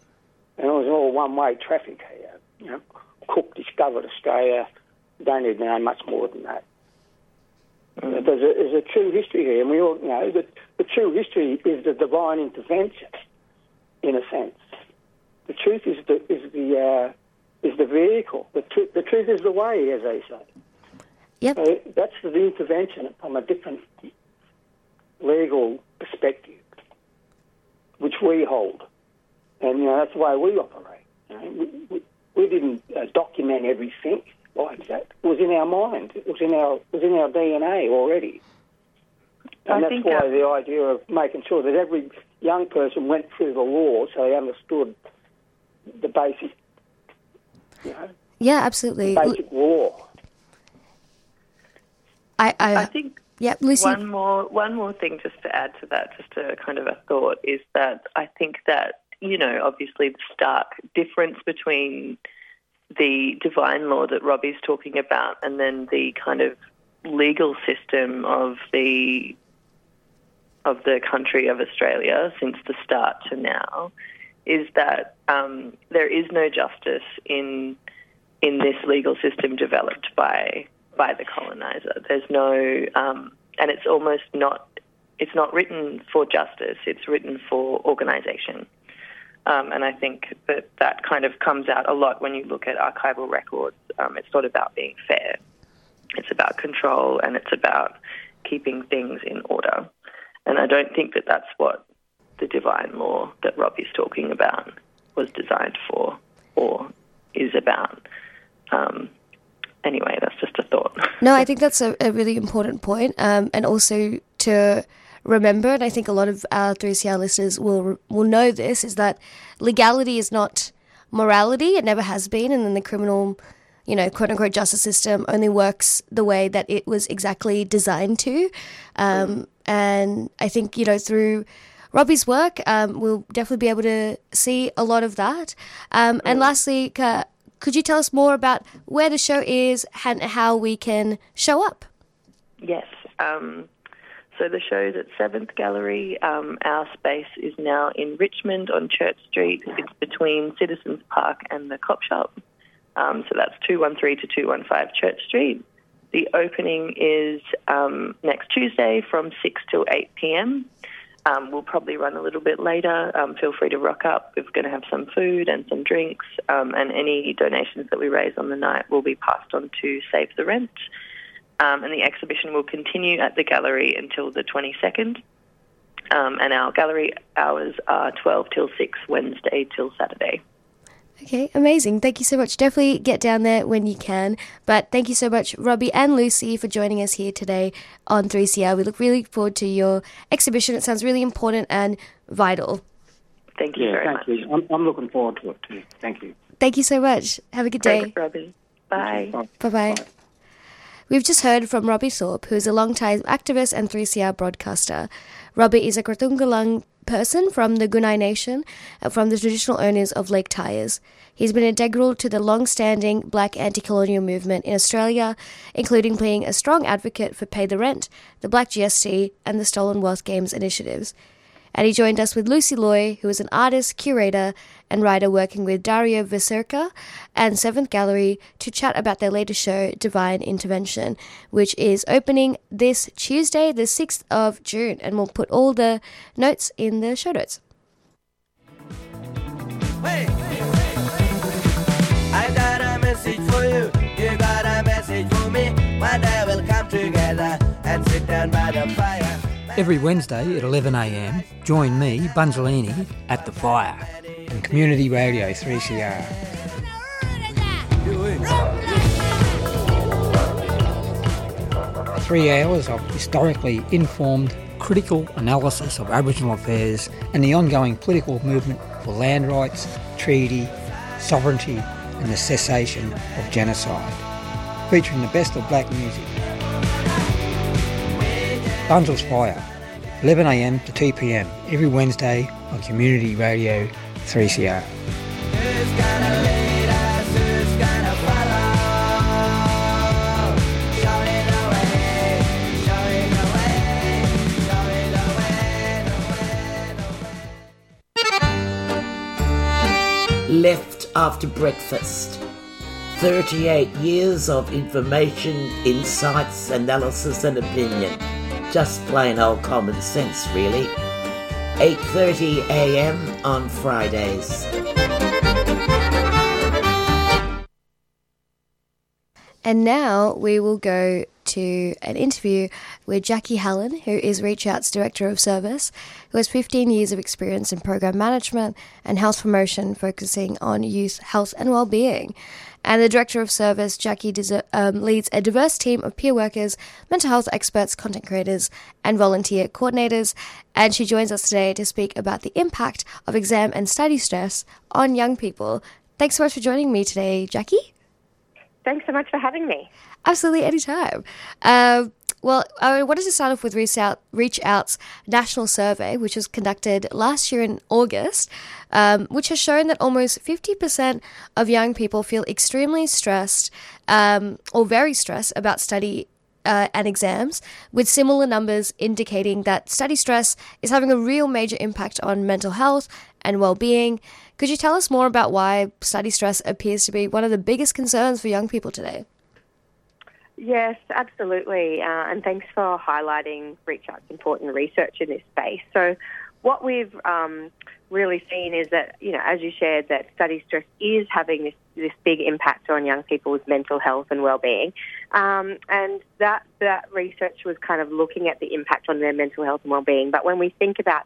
And it was all one-way traffic here. You know, Cook discovered Australia. You don't need to know much more than that. Mm. There's, a, there's a true history here, and we all know that the true history is the divine intervention, in a sense. The truth is the is the uh, is the vehicle. The, tr- the truth is the way, as they say. Yep. So that's the intervention from a different legal perspective, which we hold, and you know that's the way we operate. You know, we, we, we didn't uh, document everything like that. It was in our mind. It was in our it was in our D N A already, and I that's why that... the idea of making sure that every young person went through the law so they understood the basic, you know, yeah, absolutely, the basic law. I I, I think. Yeah, Lucy. One more, one more thing just to add to that, just a kind of a thought, is that I think that, you know, obviously the stark difference between the divine law that Robbie's talking about and then the kind of legal system of the of the country of Australia since the start to now is that um, there is no justice in in this legal system developed by. by the colonizer. There's no, um, and it's almost not, it's not written for justice, it's written for organisation. Um, and I think that that kind of comes out a lot when you look at archival records. Um, it's not about being fair. It's about control and it's about keeping things in order. And I don't think that that's what the divine law that Robbie's talking about was designed for or is about. Um, Anyway, that's just a thought. No, I think that's a, a really important point, um, and also to remember, and I think a lot of our three C R listeners will will know this, is that legality is not morality. It never has been, and then the criminal, you know, quote-unquote justice system only works the way that it was exactly designed to. Um, and I think, you know, through Robbie's work, um, we'll definitely be able to see a lot of that. Um, and lastly, Ka, could you tell us more about where the show is and how we can show up? Yes. Um, so the show's at Seventh Gallery. Um, our space is now in Richmond on Church Street. It's between Citizens Park and the Cop Shop. Um, so that's two one three to two one five Church Street. The opening is um, next Tuesday from six till eight p.m. Um, we'll probably run a little bit later. Um, feel free to rock up. We're going to have some food and some drinks, um, and any donations that we raise on the night will be passed on to Save the Rent. Um, and the exhibition will continue at the gallery until the twenty-second. Um, and our gallery hours are twelve till six, Wednesday till Saturday. Okay, amazing. Thank you so much. Definitely get down there when you can. But thank you so much, Robbie and Lucy, for joining us here today on three C R. We look really forward to your exhibition. It sounds really important and vital. Thank you yeah, very thank much. You. I'm, I'm looking forward to it too. Thank you. Thank you so much. Have a good day. Thanks, Robbie. Bye. Bye. Bye-bye. Bye. We've just heard from Robbie Thorpe, who is a long-time activist and three C R broadcaster. Robbie is a Krauatungalung person from the Gunnai Nation, from the traditional owners of Lake Tyers. He's been integral to the long-standing black anti-colonial movement in Australia, including being a strong advocate for Pay the Rent, the Black G S T and the Stolen Wealth Games initiatives. And he joined us with Lucy Loy, who is an artist, curator and writer working with Dario Vacirca and Seventh Gallery to chat about their latest show, Divine Intervention, which is opening this Tuesday, the sixth of June, and we'll put all the notes in the show notes. Hey, hey, hey. I got a message for you, you got a message for me. One day we'll come together and sit down by the fire. Every Wednesday at eleven a m, join me, Bungelini, at the fire. And Community Radio three C R. Three hours of historically informed, critical analysis of Aboriginal affairs and the ongoing political movement for land rights, treaty, sovereignty and the cessation of genocide. Featuring the best of black music. Bungel's Fire, eleven a m to two p m, every Wednesday on Community Radio three C R. Left after breakfast. thirty-eight years of information, insights, analysis and opinion. Just plain old common sense, really. eight thirty a m on Fridays. And now we will go to an interview with Jackie Hallan, who is Reach Out's Director of Service, who has fifteen years of experience in program management and health promotion, focusing on youth health and well-being. And the Director of Service, Jackie, um, leads a diverse team of peer workers, mental health experts, content creators and volunteer coordinators. And she joins us today to speak about the impact of exam and study stress on young people. Thanks so much for joining me today, Jackie. Thanks so much for having me. Absolutely, anytime. Um, well, I wanted to start off with Reach, Out, Reach Out's national survey, which was conducted last year in August, um, which has shown that almost fifty percent of young people feel extremely stressed um, or very stressed about study uh, and exams, with similar numbers indicating that study stress is having a real major impact on mental health and well-being. Could you tell us more about why study stress appears to be one of the biggest concerns for young people today? Yes, absolutely, uh, and thanks for highlighting Reach Out's important research in this space. So what we've um, really seen is that, you know, as you shared, that study stress is having this, this big impact on young people's mental health and well-being, um, and that, that research was kind of looking at the impact on their mental health and well-being. But when we think about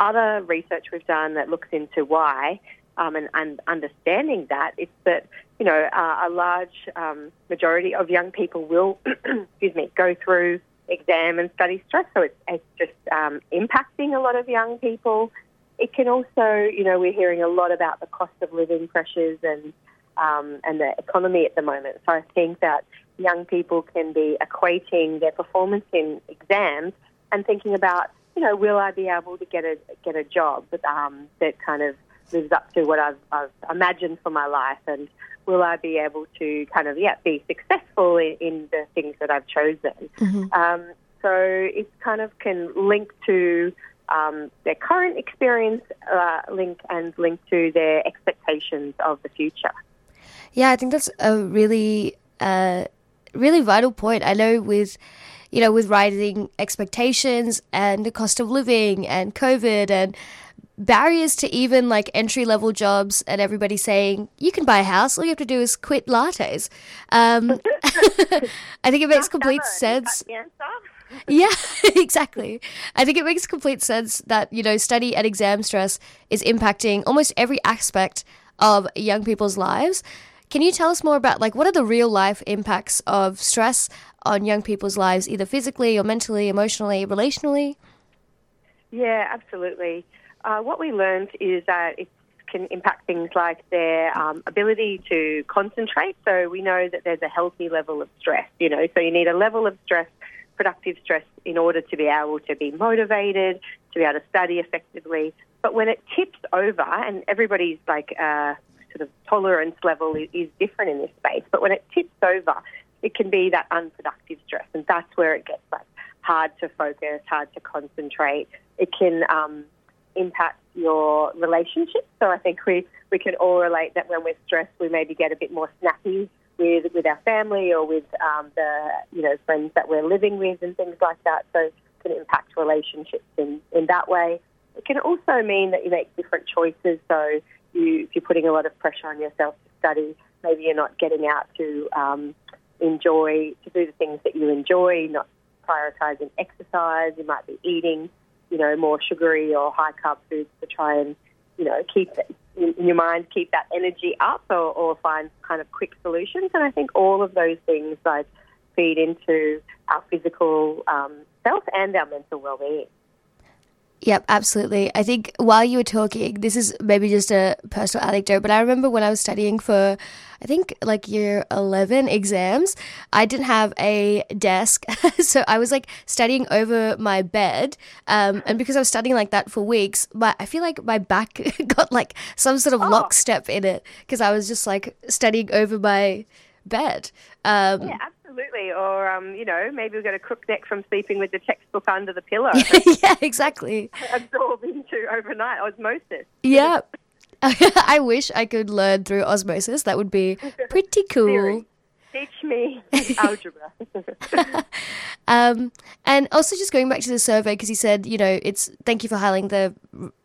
other research we've done that looks into why um, and, and understanding that, it's that, you know, uh, a large um, majority of young people will, excuse me, go through exam and study stress. So it's, it's just um, impacting a lot of young people. It can also, you know, we're hearing a lot about the cost of living pressures and um, and the economy at the moment. So I think that young people can be equating their performance in exams and thinking about, you know, will I be able to get a get a job um, that kind of lives up to what I've, I've imagined for my life, and will I be able to kind of yeah be successful in, in the things that I've chosen? Mm-hmm. Um, so it kind of can link to um, their current experience, uh, link and link to their expectations of the future. Yeah, I think that's a really uh, really vital point. I know with you know, with rising expectations and the cost of living and COVID and barriers to even like entry-level jobs, and everybody saying you can buy a house, all you have to do is quit lattes. Um, I think it makes complete sense. Yeah, exactly. I think it makes complete sense that, you know, study and exam stress is impacting almost every aspect of young people's lives. Can you tell us more about, like, what are the real life impacts of stress on young people's lives, either physically or mentally, emotionally, relationally? Yeah, absolutely. Uh, what we learned is that it can impact things like their um, ability to concentrate. So we know that there's a healthy level of stress, you know, so you need a level of stress, productive stress, in order to be able to be motivated, to be able to study effectively. But when it tips over, and everybody's like uh, sort of tolerance level is, is different in this space, but when it tips over, it can be that unproductive stress, and that's where it gets like hard to focus, hard to concentrate. It can um, impact your relationships. So I think we, we can all relate that when we're stressed, we maybe get a bit more snappy with with our family or with um, the you know friends that we're living with and things like that. So it can impact relationships in, in that way. It can also mean that you make different choices. So you, if you're putting a lot of pressure on yourself to study, maybe you're not getting out to um, enjoy, to do the things that you enjoy, not prioritising exercise. You might be eating, you know, more sugary or high-carb foods to try and, you know, keep it in your mind, keep that energy up, or, or find kind of quick solutions. And I think all of those things like feed into our physical um, self and our mental well-being. Yep, absolutely. I think while you were talking, this is maybe just a personal anecdote, but I remember when I was studying for, I think, like year eleven exams, I didn't have a desk. So I was like studying over my bed. Um, and because I was studying like that for weeks, my, I feel like my back got like some sort of oh. lockstep in it because I was just like studying over my bed. Um, yeah, absolutely. Absolutely, or, um, you know, maybe we've got a crook neck from sleeping with the textbook under the pillow. Yeah, exactly. Absorb into overnight osmosis. Yeah. I wish I could learn through osmosis. That would be pretty cool. Theory. Teach me algebra. um, and also just going back to the survey, because you said, you know, it's thank you for highlighting the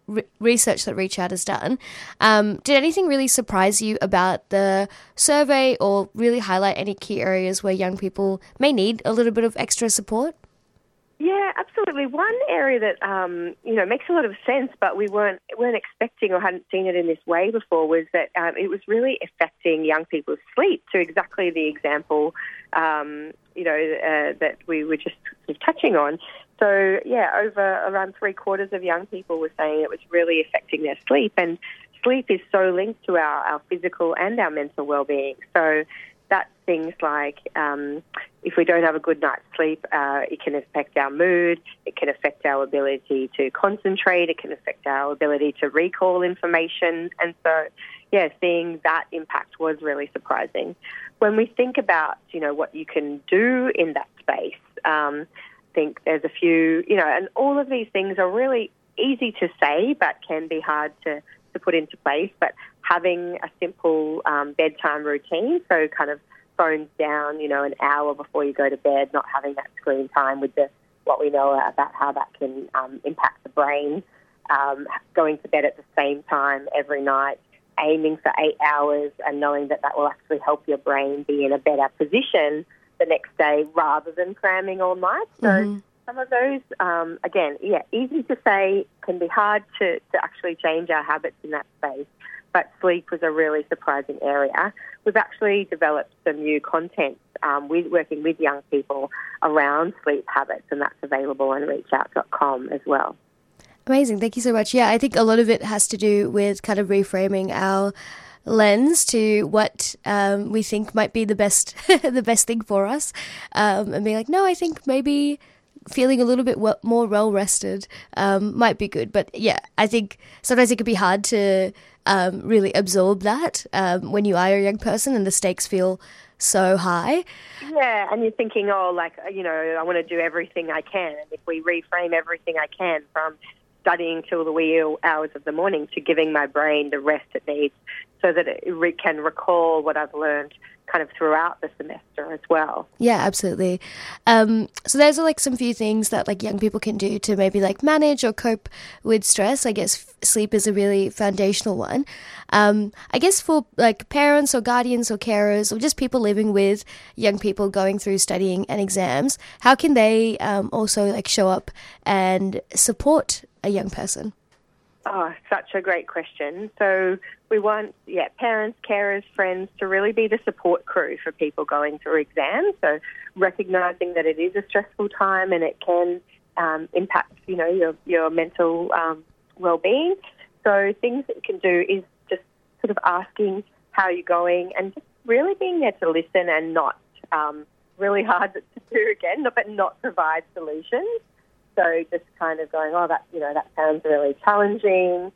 re- research that Reach Out has done. Um, did anything really surprise you about the survey or really highlight any key areas where young people may need a little bit of extra support? Yeah, absolutely. One area that, um, you know, makes a lot of sense, but we weren't weren't expecting or hadn't seen it in this way before, was that um, it was really affecting young people's sleep, to exactly the example, um, you know, uh, that we were just sort of touching on. So, yeah, over around three quarters of young people were saying it was really affecting their sleep. And sleep is so linked to our, our physical and our mental well-being. So that's things like um, if we don't have a good night's sleep, uh, it can affect our mood, it can affect our ability to concentrate, it can affect our ability to recall information. And so, yeah, seeing that impact was really surprising. When we think about, you know, what you can do in that space, um, I think there's a few, you know, and all of these things are really easy to say but can be hard to to put into place, but having a simple um, bedtime routine, so kind of phones down, you know, an hour before you go to bed, not having that screen time, with the, what we know about how that can um, impact the brain, um, going to bed at the same time every night, aiming for eight hours and knowing that that will actually help your brain be in a better position the next day rather than cramming all night. So mm-hmm. Some of those, um, again, yeah, easy to say, can be hard to, to actually change our habits in that space, but sleep was a really surprising area. We've actually developed some new content um, with working with young people around sleep habits, and that's available on reach out dot com as well. Amazing. Thank you so much. Yeah, I think a lot of it has to do with kind of reframing our lens to what um, we think might be the best the best thing for us, um, and being like, no, I think maybe feeling a little bit more well-rested um, might be good. But, yeah, I think sometimes it can be hard to um, really absorb that um, when you are a young person and the stakes feel so high. Yeah, and you're thinking, oh, like, you know, I want to do everything I can. And if we reframe everything I can from studying till the wee hours of the morning to giving my brain the rest it needs so that it can recall what I've learned kind of throughout the semester as well. Yeah, absolutely. Um, so those are like some few things that like young people can do to maybe like manage or cope with stress. I guess f- sleep is a really foundational one. Um, I guess for like parents or guardians or carers or just people living with young people going through studying and exams, how can they um, also like show up and support a young person? Oh, such a great question. So we want, yeah, parents, carers, friends to really be the support crew for people going through exams. So recognising that it is a stressful time and it can um, impact, you know, your, your mental um, well-being. So things that you can do is just sort of asking how you're going and just really being there to listen and not um, really hard to do again, but not provide solutions. So just kind of going, oh, that, you know, that sounds really challenging.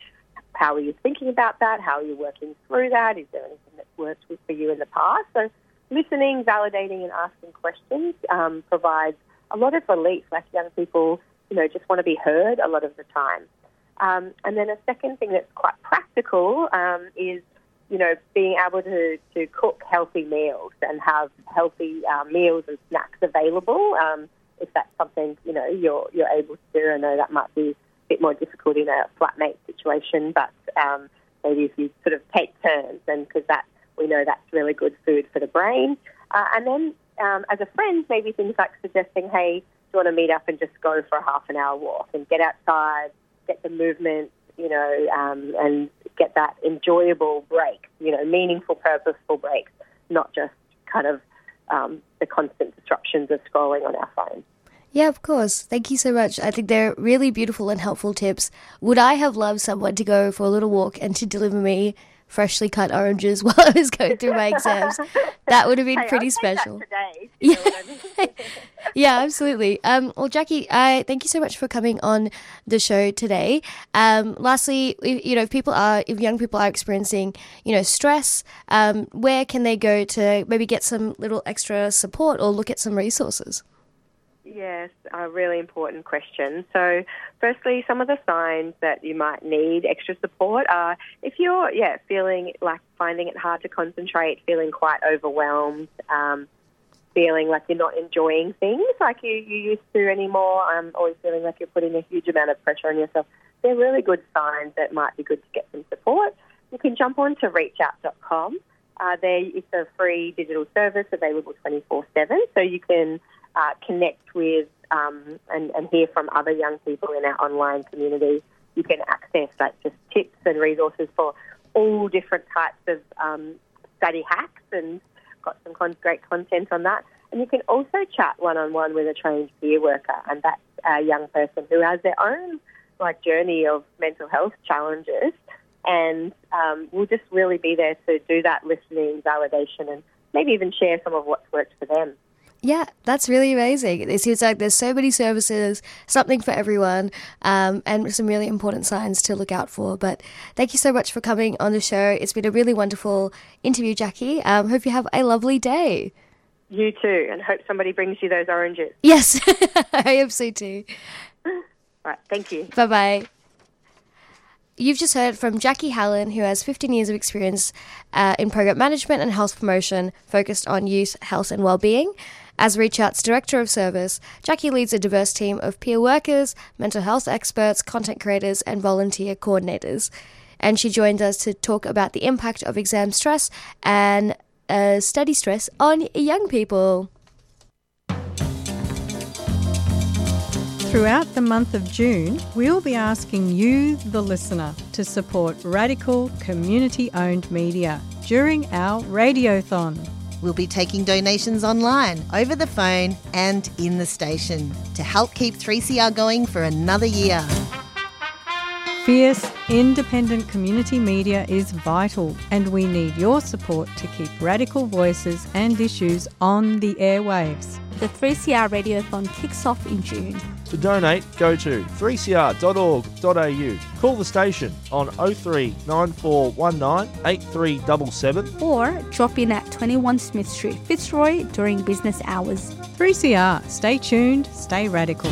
How are you thinking about that? How are you working through that? Is there anything that's worked for you in the past? So listening, validating and asking questions um, provides a lot of relief. Like young people, you know, just want to be heard a lot of the time. Um, and then a second thing that's quite practical um, is, you know, being able to, to cook healthy meals and have healthy uh, meals and snacks available. Um If that's something, you know, you're you're able to do. I know that might be a bit more difficult in a flatmate situation, but um, maybe if you sort of take turns, and because that we know that's really good food for the brain. Uh, and then um, as a friend, maybe things like suggesting, hey, do you want to meet up and just go for a half an hour walk and get outside, get the movement, you know, um, and get that enjoyable break, you know, meaningful, purposeful breaks, not just kind of Um, the constant disruptions of scrolling on our phone. Yeah, of course. Thank you so much. I think they're really beautiful and helpful tips. Would I have loved someone to go for a little walk and to deliver me freshly cut oranges while I was going through my exams? That would have been hey, pretty I'll special. Take that today, yeah. I mean. Yeah, absolutely. Um, well, Jackie, I thank you so much for coming on the show today. Um, lastly, if, you know, if people are, if young people are experiencing, you know, stress, um, where can they go to maybe get some little extra support or look at some resources? Yes, a really important question. So firstly, some of the signs that you might need extra support are if you're, yeah, feeling like finding it hard to concentrate, feeling quite overwhelmed, um, feeling like you're not enjoying things like you, you used to anymore, um, always feeling like you're putting a huge amount of pressure on yourself. They're really good signs that might be good to get some support. You can jump on to reach out dot com. Uh, there is a free digital service available twenty-four seven, so you can Uh, connect with um, and, and hear from other young people in our online community. You can access like just tips and resources for all different types of um, study hacks, and got some con- great content on that. And you can also chat one-on-one with a trained peer worker, and that's a young person who has their own like journey of mental health challenges, and um, we'll just really be there to do that listening, validation, and maybe even share some of what's worked for them. Yeah, that's really amazing. It seems like there's so many services, something for everyone, um, and some really important signs to look out for. But thank you so much for coming on the show. It's been a really wonderful interview, Jackie. Um, hope you have a lovely day. You too, and hope somebody brings you those oranges. Yes, I hope so too. All right, thank you. Bye-bye. You've just heard from Jackie Hallan, who has fifteen years of experience uh, in program management and health promotion focused on youth health and wellbeing. As Reach Out's Director of Service, Jackie leads a diverse team of peer workers, mental health experts, content creators and volunteer coordinators. And she joined us to talk about the impact of exam stress and uh, study stress on young people. Throughout the month of June, we'll be asking you, the listener, to support radical, community-owned media during our Radiothon. We'll be taking donations online, over the phone and in the station to help keep three C R going for another year. Fierce, independent community media is vital, and we need your support to keep radical voices and issues on the airwaves. The three C R Radiothon kicks off in June. To donate, go to three c r dot org dot a u. Call the station on oh three nine four one nine eight three seven seven or drop in at twenty-one Smith Street, Fitzroy during business hours. three C R, stay tuned, stay radical.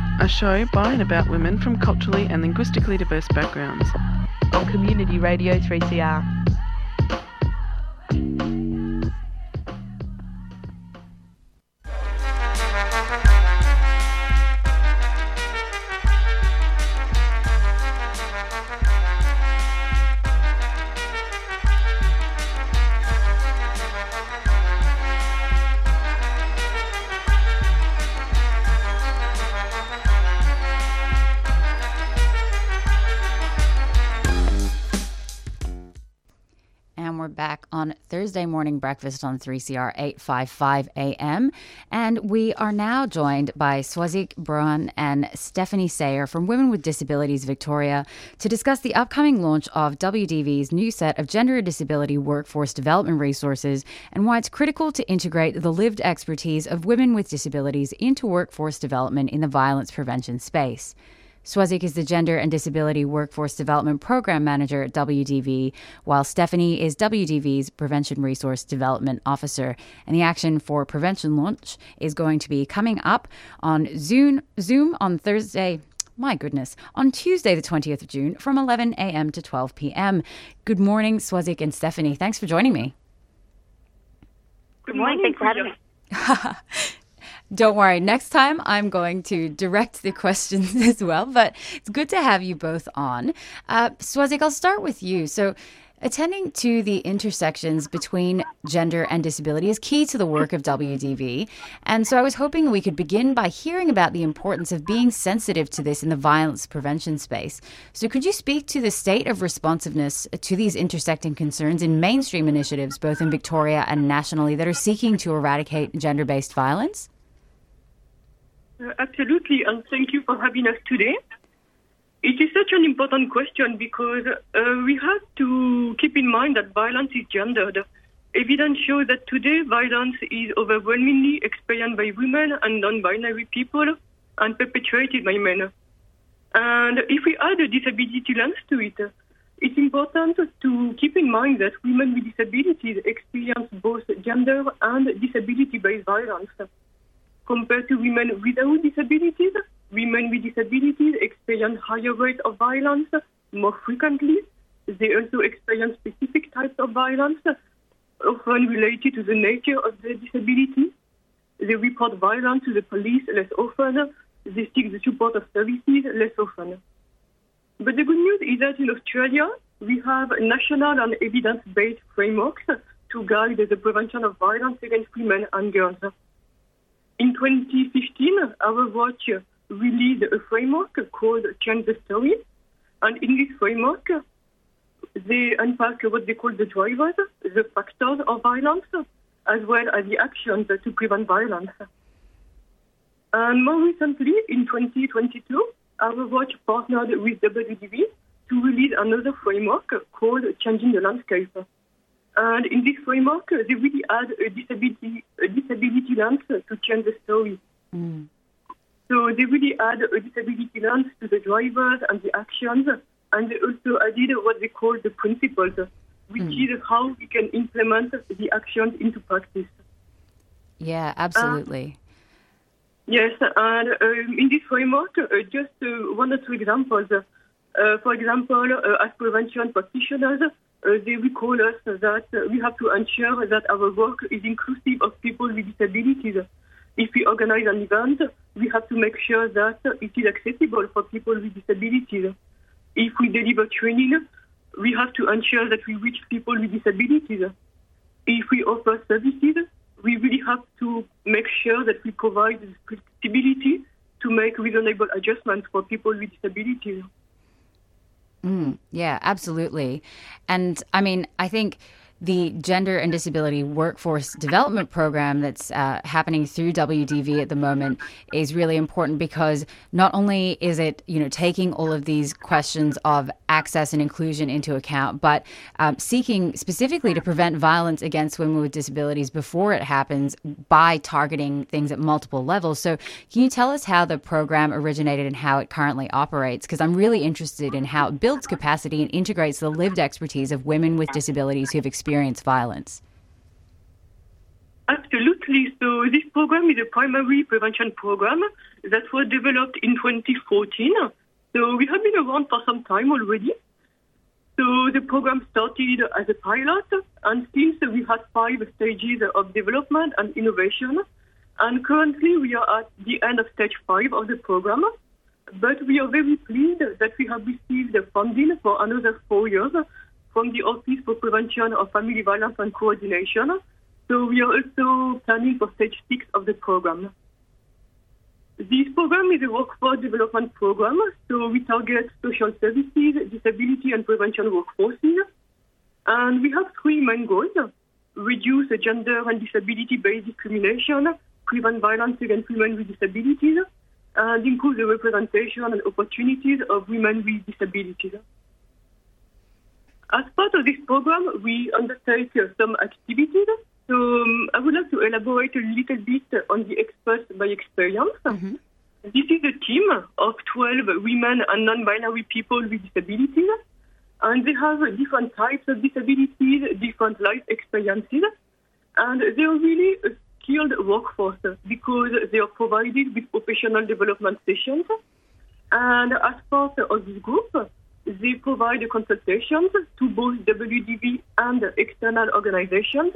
A show by and about women from culturally and linguistically diverse backgrounds. On Community Radio three C R. Back on Thursday morning breakfast on three C R eight fifty-five a m and we are now joined by Swastika Brohan and Stephanie Sayer from Women with Disabilities Victoria to discuss the upcoming launch of W D V's new set of gender disability workforce development resources and why it's critical to integrate the lived expertise of women with disabilities into workforce development in the violence prevention space. Swastika is the Gender and Disability Workforce Development Program Manager at W D V, while Stephanie is W D V's Prevention Resource Development Officer. And the Action for Prevention launch is going to be coming up on Zoom, Zoom on Thursday, my goodness, on Tuesday the twentieth of June from eleven a m to twelve p m Good morning, Swastika and Stephanie. Thanks for joining me. Good morning. Thanks for having me. Don't worry, next time I'm going to direct the questions as well, but it's good to have you both on. Uh, Swastika, I'll start with you. So attending to the intersections between gender and disability is key to the work of W D V. And so I was hoping we could begin by hearing about the importance of being sensitive to this in the violence prevention space. So could you speak to the state of responsiveness to these intersecting concerns in mainstream initiatives, both in Victoria and nationally, that are seeking to eradicate gender-based violence? Uh, absolutely, and thank you for having us today. It is such an important question because uh, we have to keep in mind that violence is gendered. Evidence shows that today violence is overwhelmingly experienced by women and non-binary people and perpetrated by men. And if we add a disability lens to it, it's important to keep in mind that women with disabilities experience both gender and disability-based violence. Compared to women without disabilities, women with disabilities experience higher rates of violence more frequently. They also experience specific types of violence, often related to the nature of their disability. They report violence to the police less often. They seek the support of services less often. But the good news is that in Australia, we have national and evidence-based frameworks to guide the prevention of violence against women and girls. In twenty fifteen, Our Watch released a framework called Change the Story. And in this framework, they unpack what they call the drivers, the factors of violence, as well as the actions to prevent violence. And more recently, in twenty twenty-two, Our Watch partnered with W D V to release another framework called Changing the Landscape. And in this framework, they really add a disability a disability lens to change the story. Mm. So they really add a disability lens to the drivers and the actions, and they also added what they call the principles, which mm. is how we can implement the actions into practice. Yeah, absolutely. Uh, yes, and um, in this framework, uh, just uh, one or two examples. Uh, for example, uh, as prevention practitioners, Uh, they recall us that uh, we have to ensure that our work is inclusive of people with disabilities. If we organize an event, we have to make sure that it is accessible for people with disabilities. If we deliver training, we have to ensure that we reach people with disabilities. If we offer services, we really have to make sure that we provide the flexibility to make reasonable adjustments for people with disabilities. Mm, yeah, absolutely. And I mean, I think the Gender and Disability Workforce Development Program that's uh, happening through W D V at the moment is really important, because not only is it, you know, taking all of these questions of access and inclusion into account, but um, seeking specifically to prevent violence against women with disabilities before it happens by targeting things at multiple levels. So can you tell us how the program originated and how it currently operates? Because I'm really interested in how it builds capacity and integrates the lived expertise of women with disabilities who have experienced violence. Absolutely. So this program is a primary prevention program that was developed in twenty fourteen. So we have been around for some time already. So the program started as a pilot, and since we had five stages of development and innovation, and currently we are at the end of stage five of the program. But we are very pleased that we have received funding for another four years from the Office for Prevention of Family Violence and Coordination. So we are also planning for stage six of the program. This program is a workforce development program. So we target social services, disability and prevention workforces. And we have three main goals: reduce gender and disability-based discrimination, prevent violence against women with disabilities, and improve the representation and opportunities of women with disabilities. As part of this program, we undertake some activities. So um, I would like to elaborate a little bit on the Experts by Experience. Mm-hmm. This is a team of twelve women and non-binary people with disabilities. And they have different types of disabilities, different life experiences. And they are really a skilled workforce because they are provided with professional development sessions. And as part of this group, they provide consultations to both W D V and external organizations.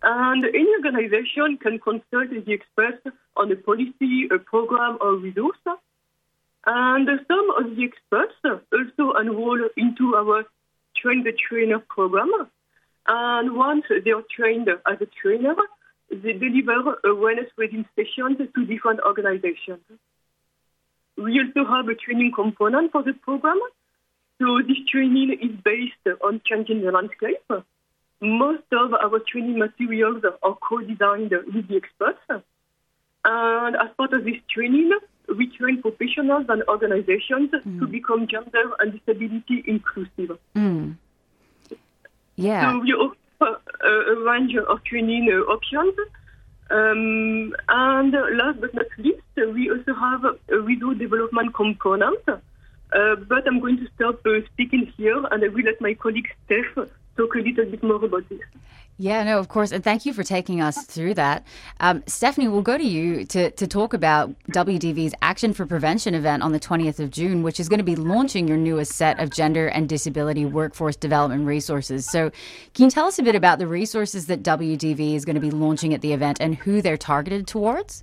And any organization can consult the experts on a policy, a program, or resource. And some of the experts also enroll into our Train the Trainer program. And once they are trained as a trainer, they deliver awareness-raising sessions to different organizations. We also have a training component for the program. So this training is based on Changing the Landscape. Most of our training materials are co-designed with the experts. And as part of this training, we train professionals and organizations mm. to become gender and disability inclusive. Mm. Yeah. So we offer a range of training options. Um, and last but not least, we also have a resource development component. Uh, but I'm going to stop uh, speaking here, and I will let my colleague Steph talk a little bit more about this. Yeah, no, of course. And thank you for taking us through that. Um, Stephanie, we'll go to you to, to talk about W D V's Action for Prevention event on the twentieth of June, which is going to be launching your newest set of gender and disability workforce development resources. So can you tell us a bit about the resources that W D V is going to be launching at the event and who they're targeted towards?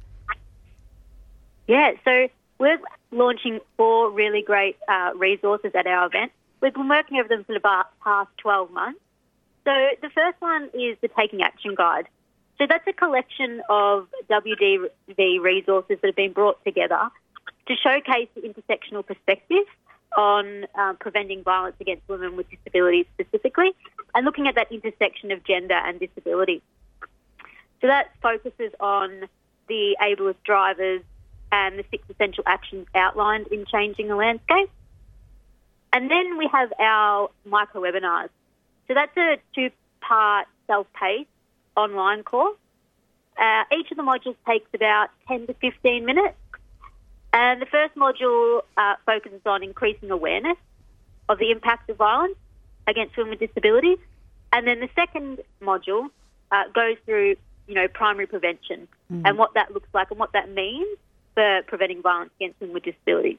Yeah, so we're launching four really great uh, resources at our event. We've been working over them for the past twelve months. So the first one is the Taking Action Guide. So that's a collection of W D V resources that have been brought together to showcase the intersectional perspective on uh, preventing violence against women with disabilities specifically, and looking at that intersection of gender and disability. So that focuses on the ableist drivers and the six essential actions outlined in Changing the Landscape. And then we have our micro-webinars. So that's a two-part self-paced online course. Uh, each of the modules takes about ten to fifteen minutes. And the first module uh, focuses on increasing awareness of the impact of violence against women with disabilities. And then the second module uh, goes through, you know, primary prevention mm-hmm. and what that looks like and what that means for preventing violence against women with disabilities.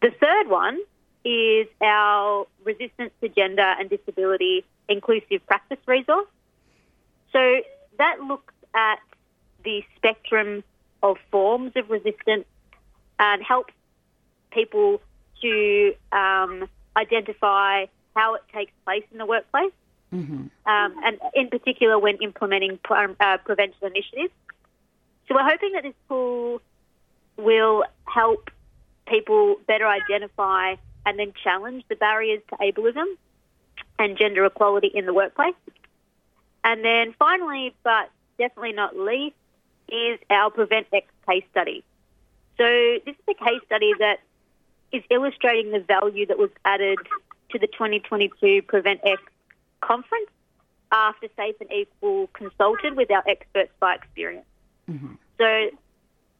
The third one is our Resistance to Gender and Disability Inclusive Practice resource. So that looks at the spectrum of forms of resistance and helps people to um, identify how it takes place in the workplace, mm-hmm. um, and in particular when implementing pre- uh, prevention initiatives. So we're hoping that this tool will help people better identify and then challenge the barriers to ableism and gender equality in the workplace. And then finally, but definitely not least, is our Prevent X case study. So this is a case study that is illustrating the value that was added to the twenty twenty-two Prevent X conference after Safe and Equal consulted with our experts by experience. Mm-hmm. So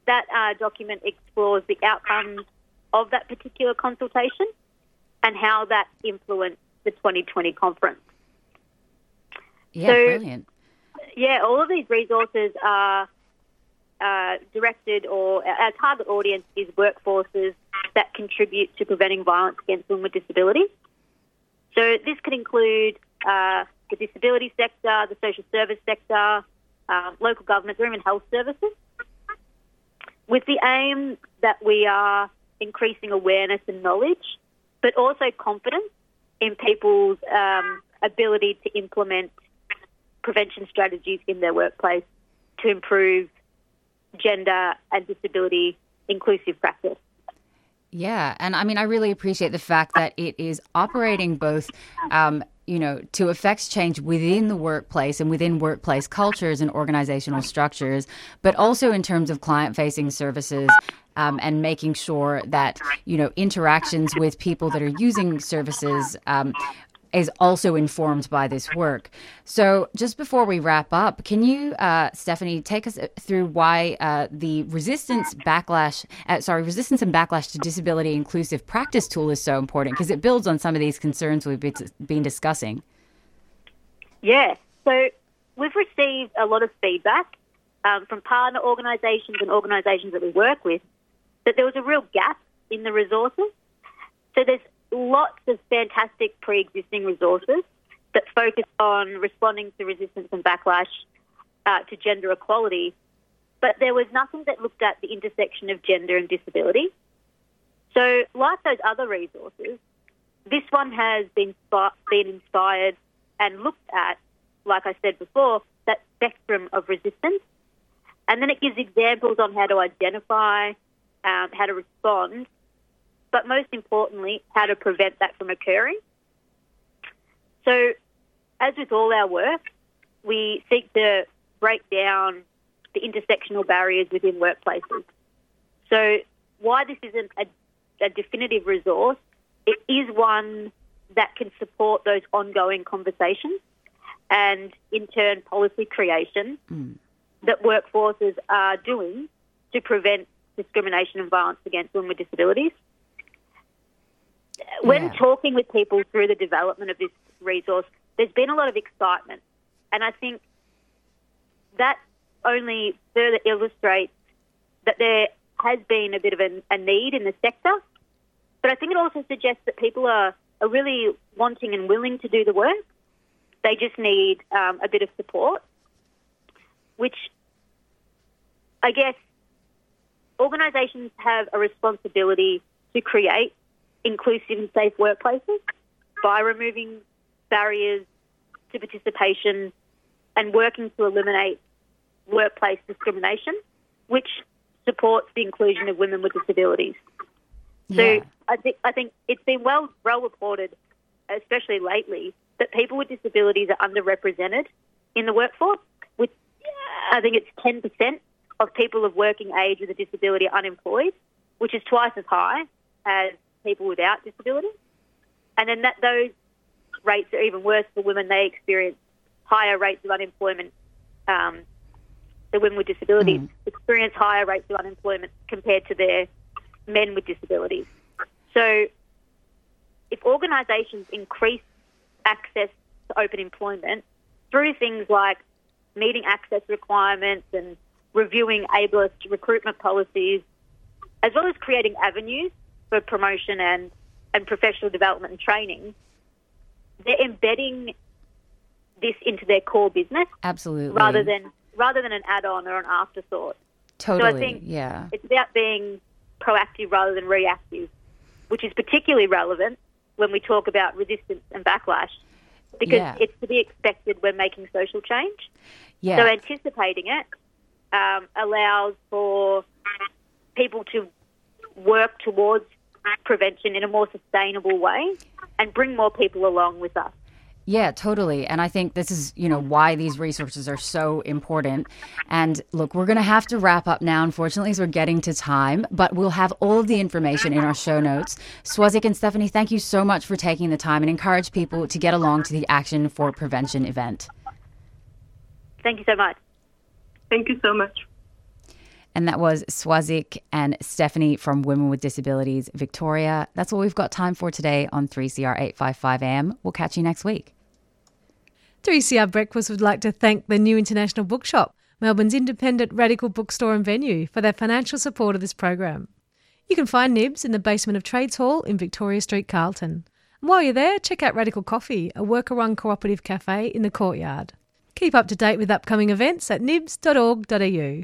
that uh, document explores the outcomes of that particular consultation and how that influenced the twenty twenty conference. Yeah, so, brilliant. Yeah, all of these resources are uh, directed, or our target audience is workforces that contribute to preventing violence against women with disabilities. So this could include uh, the disability sector, the social service sector, uh, local government, or even health services, with the aim that we are increasing awareness and knowledge, but also confidence in people's um, ability to implement prevention strategies in their workplace to improve gender and disability inclusive practice. Yeah, and I mean, I really appreciate the fact that it is operating both, um, you know, to affect change within the workplace and within workplace cultures and organizational structures, but also in terms of client-facing services. Um, and making sure that, you know, interactions with people that are using services um, is also informed by this work. So just before we wrap up, can you, uh, Stephanie, take us through why uh, the resistance backlash, uh, sorry, resistance and backlash to disability inclusive practice tool is so important, because it builds on some of these concerns we've been discussing. Yeah, so we've received a lot of feedback um, from partner organisations and organisations that we work with, that there was a real gap in the resources. So there's lots of fantastic pre-existing resources that focus on responding to resistance and backlash uh, to gender equality, but there was nothing that looked at the intersection of gender and disability. So like those other resources, this one has been, been inspired and looked at, like I said before, that spectrum of resistance. And then it gives examples on how to identify, Um, how to respond, but most importantly, how to prevent that from occurring. So, as with all our work, we seek to break down the intersectional barriers within workplaces. So, why this isn't a, a definitive resource, it is one that can support those ongoing conversations and, in turn, policy creation mm. that workforces are doing to prevent discrimination and violence against women with disabilities. When yeah. talking with people through the development of this resource, there's been a lot of excitement. And I think that only further illustrates that there has been a bit of a, a need in the sector. But I think it also suggests that people are, are really wanting and willing to do the work. They just need um, a bit of support, which I guess organisations have a responsibility to create inclusive and safe workplaces by removing barriers to participation and working to eliminate workplace discrimination, which supports the inclusion of women with disabilities. So yeah. I, th- I think it's been well, well reported, especially lately, that people with disabilities are underrepresented in the workforce, with I think it's ten percent of people of working age with a disability are unemployed, which is twice as high as people without disability. And then that those rates are even worse for women. They experience higher rates of unemployment. Um, the women with disabilities mm. experience higher rates of unemployment compared to their men with disabilities. So if organisations increase access to open employment through things like meeting access requirements and reviewing ableist recruitment policies, as well as creating avenues for promotion and, and professional development and training, they're embedding this into their core business. Absolutely. Rather than rather than an add-on or an afterthought. Totally, so I think yeah. it's about being proactive rather than reactive, which is particularly relevant when we talk about resistance and backlash, because yeah. it's to be expected when making social change. Yeah. So anticipating it Um, allows for people to work towards prevention in a more sustainable way and bring more people along with us. Yeah, totally. And I think this is, you know, why these resources are so important. And look, we're going to have to wrap up now, unfortunately, as we're getting to time, but we'll have all of the information in our show notes. Swastika and Stephanie, thank you so much for taking the time, and encourage people to get along to the Action for Prevention event. Thank you so much. Thank you so much. And that was Swastika and Stephanie from Women with Disabilities Victoria. That's all we've got time for today on three C R eight fifty-five A M. We'll catch you next week. three C R Breakfast would like to thank the New International Bookshop, Melbourne's independent radical bookstore and venue, for their financial support of this program. You can find Nibs in the basement of Trades Hall in Victoria Street, Carlton. And while you're there, check out Radical Coffee, a worker-run cooperative cafe in the courtyard. Keep up to date with upcoming events at nibs dot org dot a u.